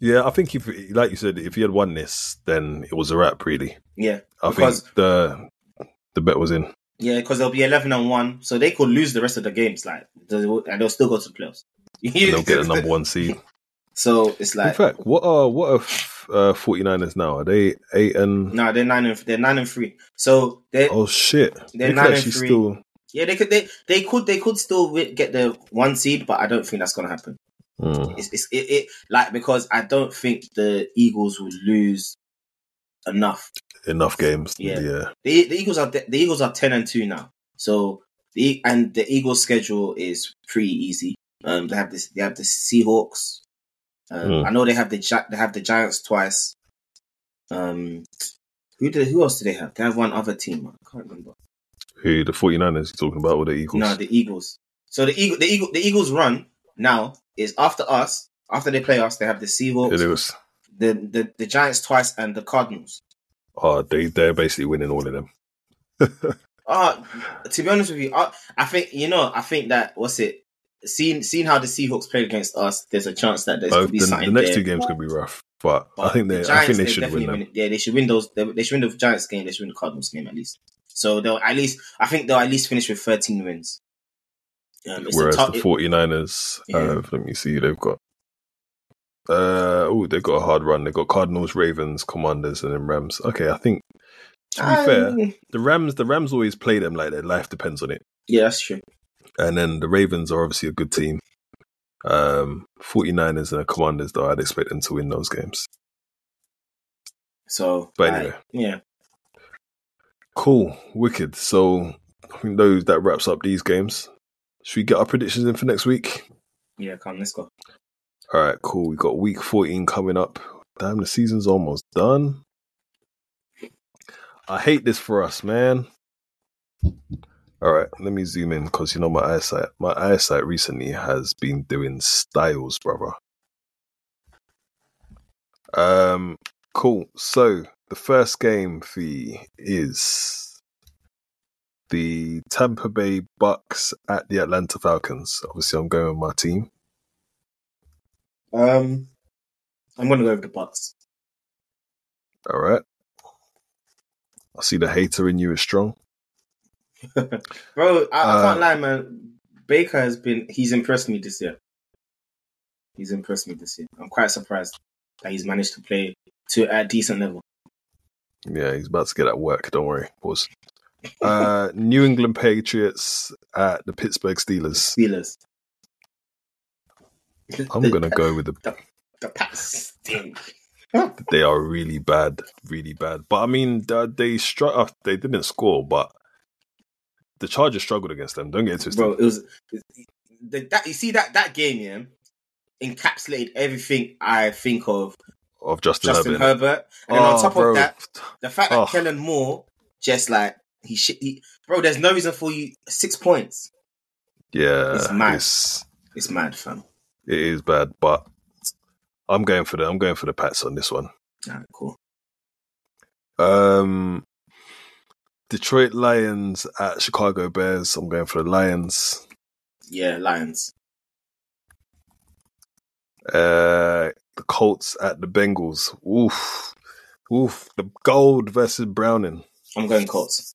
Yeah, I think if, like you said, if he had won this, then it was a wrap, really. Yeah, I think the bet was in. Yeah, because they'll be 11-1, so they could lose the rest of the games, and they'll still go to the playoffs. They'll get a number 1 seed. So it's like, in fact, what are 49ers now? Are they 8-0? No, they're 9-3. So they oh shit, they're 9-3. Still... Yeah, they could still get the 1 seed, but I don't think that's gonna happen. Mm. Because I don't think the Eagles would lose enough games. Yeah. The Eagles are 10-2 now. So the Eagles' schedule is pretty easy. They have the Seahawks. I know they have the Giants twice. Who else do they have? They have one other team. I can't remember. Who, the 49ers you're talking about or the Eagles? No, the Eagles. So the Eagles run now is after us. After they play us, they have the Seahawks, the Giants twice, and the Cardinals. Oh, they're basically winning all of them. To be honest with you, I think that what's it. Seeing how the Seahawks played against us, there's a chance that there could be something. The next two games could be rough, but I think they should win them. They should win those. They should win the Giants game. They should win the Cardinals game at least. So I think they'll at least finish with 13 wins. Whereas the 49ers, let me see, they've got. They've got a hard run. They've got Cardinals, Ravens, Commanders, and then Rams. Okay, I think to be fair, the Rams always play them like their life depends on it. Yeah, that's true. And then the Ravens are obviously a good team. 49ers and the Commanders, though, I'd expect them to win those games. So, but anyway. Yeah. Cool. Wicked. So, I think that wraps up these games. Should we get our predictions in for next week? Yeah, come. Let's go. All right, cool. We've got week 14 coming up. Damn, the season's almost done. I hate this for us, man. All right, let me zoom in because, my eyesight. My eyesight recently has been doing styles, brother. Cool. So the first game fee is the Tampa Bay Bucks at the Atlanta Falcons. Obviously, I'm going with my team. I'm going to go with the Bucks. All right. I see the hater in you is strong. Bro, I can't lie, man. Baker he's impressed me this year. I'm quite surprised that he's managed to play at a decent level. Yeah, he's about to get at work. Don't worry. Pause. New England Patriots at the Pittsburgh Steelers. I'm going to go with the... The Pats stink. They are really bad, really bad. But I mean, they didn't score, but the Chargers struggled against them. Don't get into it. Bro, it was that game, yeah, encapsulated everything I think of Justin Herbert. And then on top of that, the fact that Kellen Moore just like bro, there's no reason for you. 6 points. Yeah, it's mad. It's mad, fam. It is bad, but I'm going for the Pats on this one. All right, cool. Detroit Lions at Chicago Bears. I'm going for the Lions. Yeah, Lions. The Colts at the Bengals. Oof. The Gold versus Browning. I'm going Colts.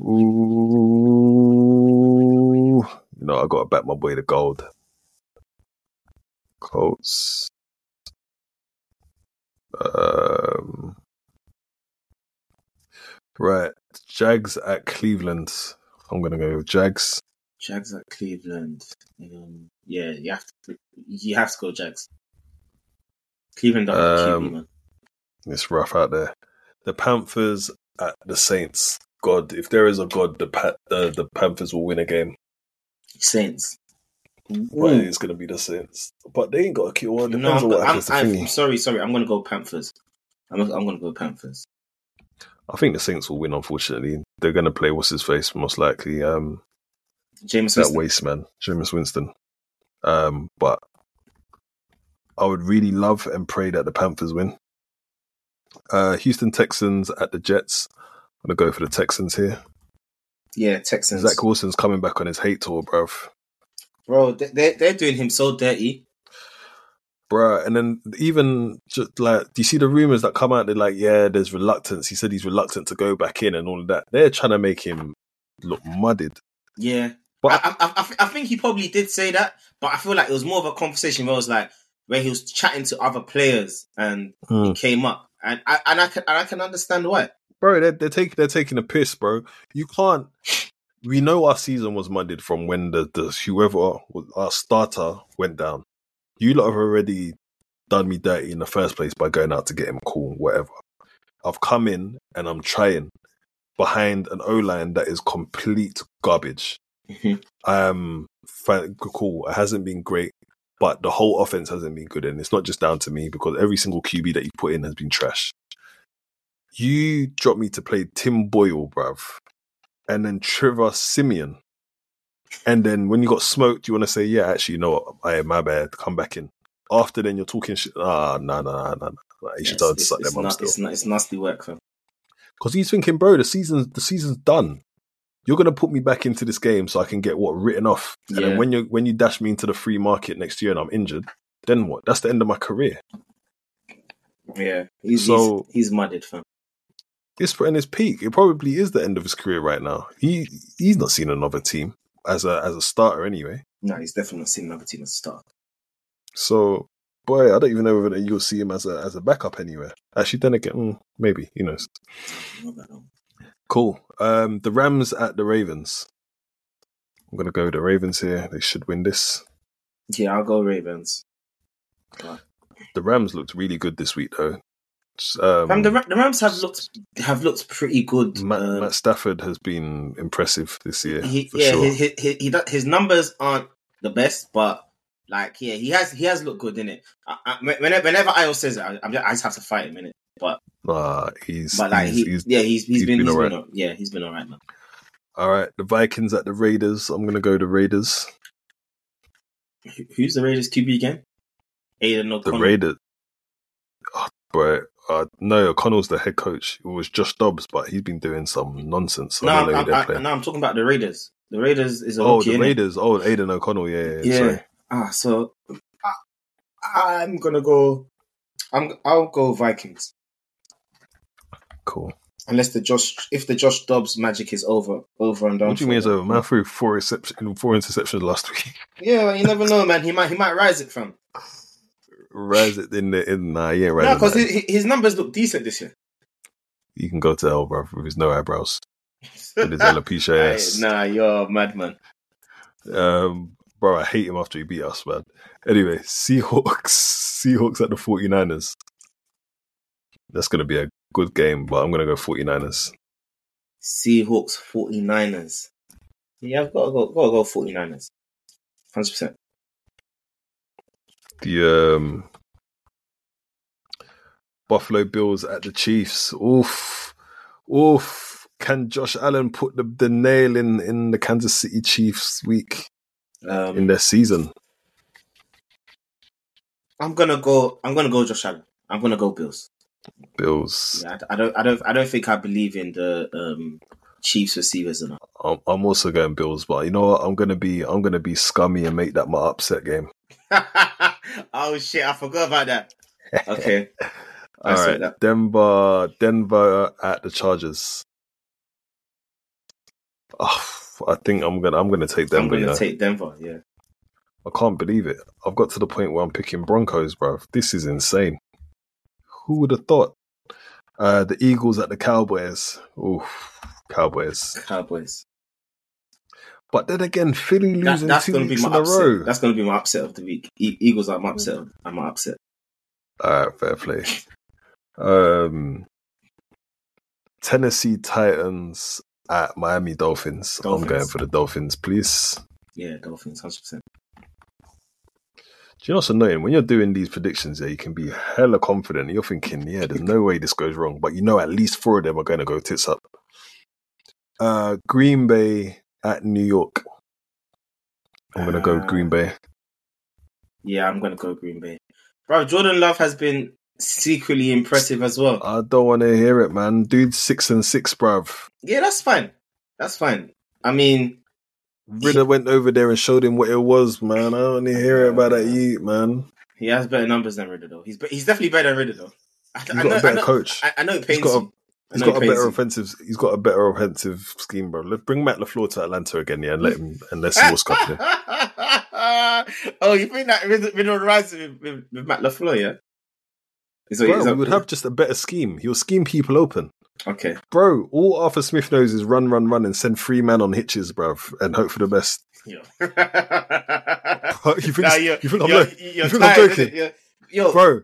Ooh. You know, I got to back my boy the Gold. Colts. Right. Jags at Cleveland. I'm going to go with Jags. Jags at Cleveland. Yeah, you have to go Jags. Cleveland are QB, man. It's rough out there. The Panthers at the Saints. God, if there is a God, the Panthers will win a game. Saints. Right, it's going to be the Saints. But they ain't got a Q1. Sorry. I'm going to go Panthers. I'm going to go Panthers. I think the Saints will win, unfortunately. They're going to play what's-his-face, most likely. Jameis Winston. That waste man. Jameis Winston. But I would really love and pray that the Panthers win. Houston Texans at the Jets. I'm going to go for the Texans here. Yeah, Texans. Zach Wilson's coming back on his hate tour, bruv. Bro, they're doing him so dirty. Bruh, and then even just like, do you see the rumours that come out? They're like, yeah, there's reluctance. He said he's reluctant to go back in and all of that. They're trying to make him look mudded. Yeah. But I think he probably did say that, but I feel like it was more of a conversation where he was chatting to other players and it came up. And I can understand why. Bro, they're taking a piss, bro. You can't. We know our season was mudded from when whoever our starter went down. You lot have already done me dirty in the first place by going out to get him cool, whatever. I've come in and I'm trying behind an O-line that is complete garbage. Mm-hmm. Cool. It hasn't been great, but the whole offense hasn't been good. And it's not just down to me because every single QB that you put in has been trash. You dropped me to play Tim Boyle, bruv. And then Trevor Siemian. And then when you got smoked, you want to say, yeah, actually, you know what? Hey, my bad. Come back in. After then, you're talking shit. No. You should have sucked them up still. It's nasty work, fam. Because he's thinking, bro, the season's done. You're going to put me back into this game so I can get what written off. And then when you dash me into the free market next year and I'm injured, then what? That's the end of my career. Yeah. He's mudded, fam. And his peak, it probably is the end of his career right now. He's not seen another team as a starter anyway. No, he's definitely not seen another team as a starter. So, boy, I don't even know whether you'll see him as a backup anywhere. Actually, then again, maybe, who knows? Not that long. Cool. The Rams at the Ravens. I'm going to go with the Ravens here. They should win this. Yeah, I'll go Ravens. Right. The Rams looked really good this week, though. The Rams have looked pretty good. Matt Stafford has been impressive this year. For sure. His numbers aren't the best, but he has looked good, innit? Whenever Ayo says it, I just have to fight him, innit? He's been all right, man. All right, the Vikings at the Raiders. I'm gonna go the Raiders. Who's the Raiders QB again? Aiden O'Connell. The Raiders, bro. No, O'Connell's the head coach. It was Josh Dobbs, but he's been doing some nonsense. I'm talking about the Raiders. The Raiders is a rookie, the Raiders. Oh, Aiden O'Connell. Yeah. Sorry. I'm gonna go. I'll go Vikings. Cool. Unless the Josh Dobbs magic is over and done. What do you mean it's over? Man threw four interceptions last week. Yeah, you never know, man. He might rise it from. Rise it in the in nah, yeah, right. No, because his numbers look decent this year. You can go to hell, bro, with his no eyebrows. With his alopecia ass. Nah, you're a madman. Bro, I hate him after he beat us, man. Anyway, Seahawks at the 49ers. That's going to be a good game, but I'm going to go 49ers. Seahawks, 49ers. Yeah, I've got to go 49ers. 100%. The Buffalo Bills at the Chiefs. Oof. Can Josh Allen put the nail in the Kansas City Chiefs week in their season? I'm gonna go Josh Allen. I'm gonna go Bills. Bills. Yeah, I don't think I believe in the Chiefs receivers enough. I'm also going Bills, but you know what? I'm gonna be scummy and make that my upset game. Oh shit! I forgot about that. Okay. All right. That. Denver at the Chargers. Oh, I think I'm gonna take Denver. I'm gonna take Denver. Yeah, I can't believe it. I've got to the point where I'm picking Broncos, bro. This is insane. Who would have thought? The Eagles at the Cowboys. Oof, Cowboys. But then again, Philly losing 2 weeks in a row. That's gonna be my upset of the week. Eagles, I'm upset. All right, fair play. Tennessee Titans. At Miami Dolphins. I'm going for the Dolphins, please. Yeah, Dolphins, 100%. Do you know what's annoying? When you're doing these predictions, yeah, you can be hella confident. You're thinking, yeah, there's no way this goes wrong. But you know at least 4 of them are going to go tits up. Green Bay at New York. I'm going to go Green Bay. Yeah, I'm going to go Green Bay. Bro, Jordan Love has been secretly impressive as well. I don't want to hear it, man. Dude, 6-6, bruv. Yeah, that's fine. I mean, Ridder went over there and showed him what it was, man. I don't need to hear about that yeet, man. He has better numbers than Ridder, though. He's definitely better than Ridder, though. He's got a better coach. I know it pains you. He's got a better offensive scheme, bro. Bring Matt LaFleur to Atlanta again, yeah, and let's see what's happening. Oh, you think that Ridder rides with Matt LaFleur, yeah? Bro, we would have just a better scheme. He'll scheme people open. Okay. Bro, all Arthur Smith knows is run and send 3 men on hitches, bro, and hope for the best. Yeah. Bro, you think I'm joking? Bro,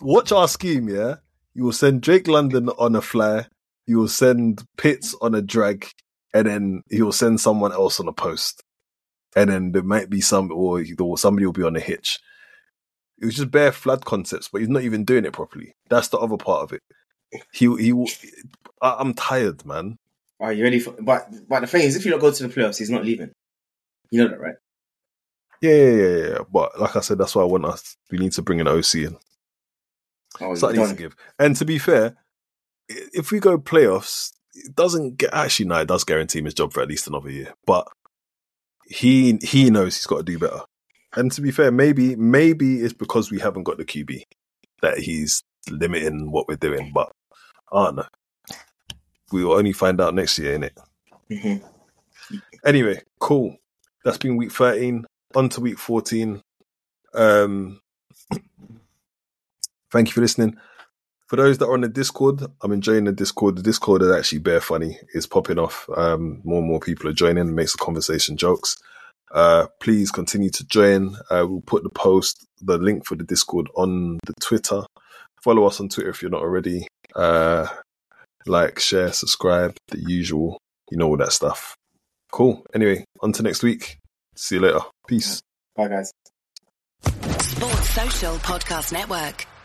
watch our scheme, yeah? You will send Drake London on a fly, you will send Pitts on a drag, and then he will send someone else on a post. And then there might be somebody will be on a hitch. It was just bare flood concepts, but he's not even doing it properly. That's the other part of it. I'm tired, man. Are you ready? But the thing is, if you don't go to the playoffs, he's not leaving. You know that, right? Yeah. But like I said, that's why we need to bring an OC in. Oh, something to give. And to be fair, if we go playoffs, it does guarantee him his job for at least another year. But he knows he's got to do better. And to be fair, maybe it's because we haven't got the QB that he's limiting what we're doing. But I don't know. We will only find out next year, innit? Mm-hmm. Anyway, cool. That's been week 13. On to week 14. Thank you for listening. For those that are on the Discord, I'm enjoying the Discord. The Discord is actually bare funny. It's popping off. More and more people are joining. It makes the conversation jokes. Please continue to join. We'll put the link for the Discord on the Twitter. Follow us on Twitter if you're not already. Like, share, subscribe, the usual. You know all that stuff. Cool. Anyway, on to next week. See you later. Peace. Bye, guys. Sports Social Podcast Network.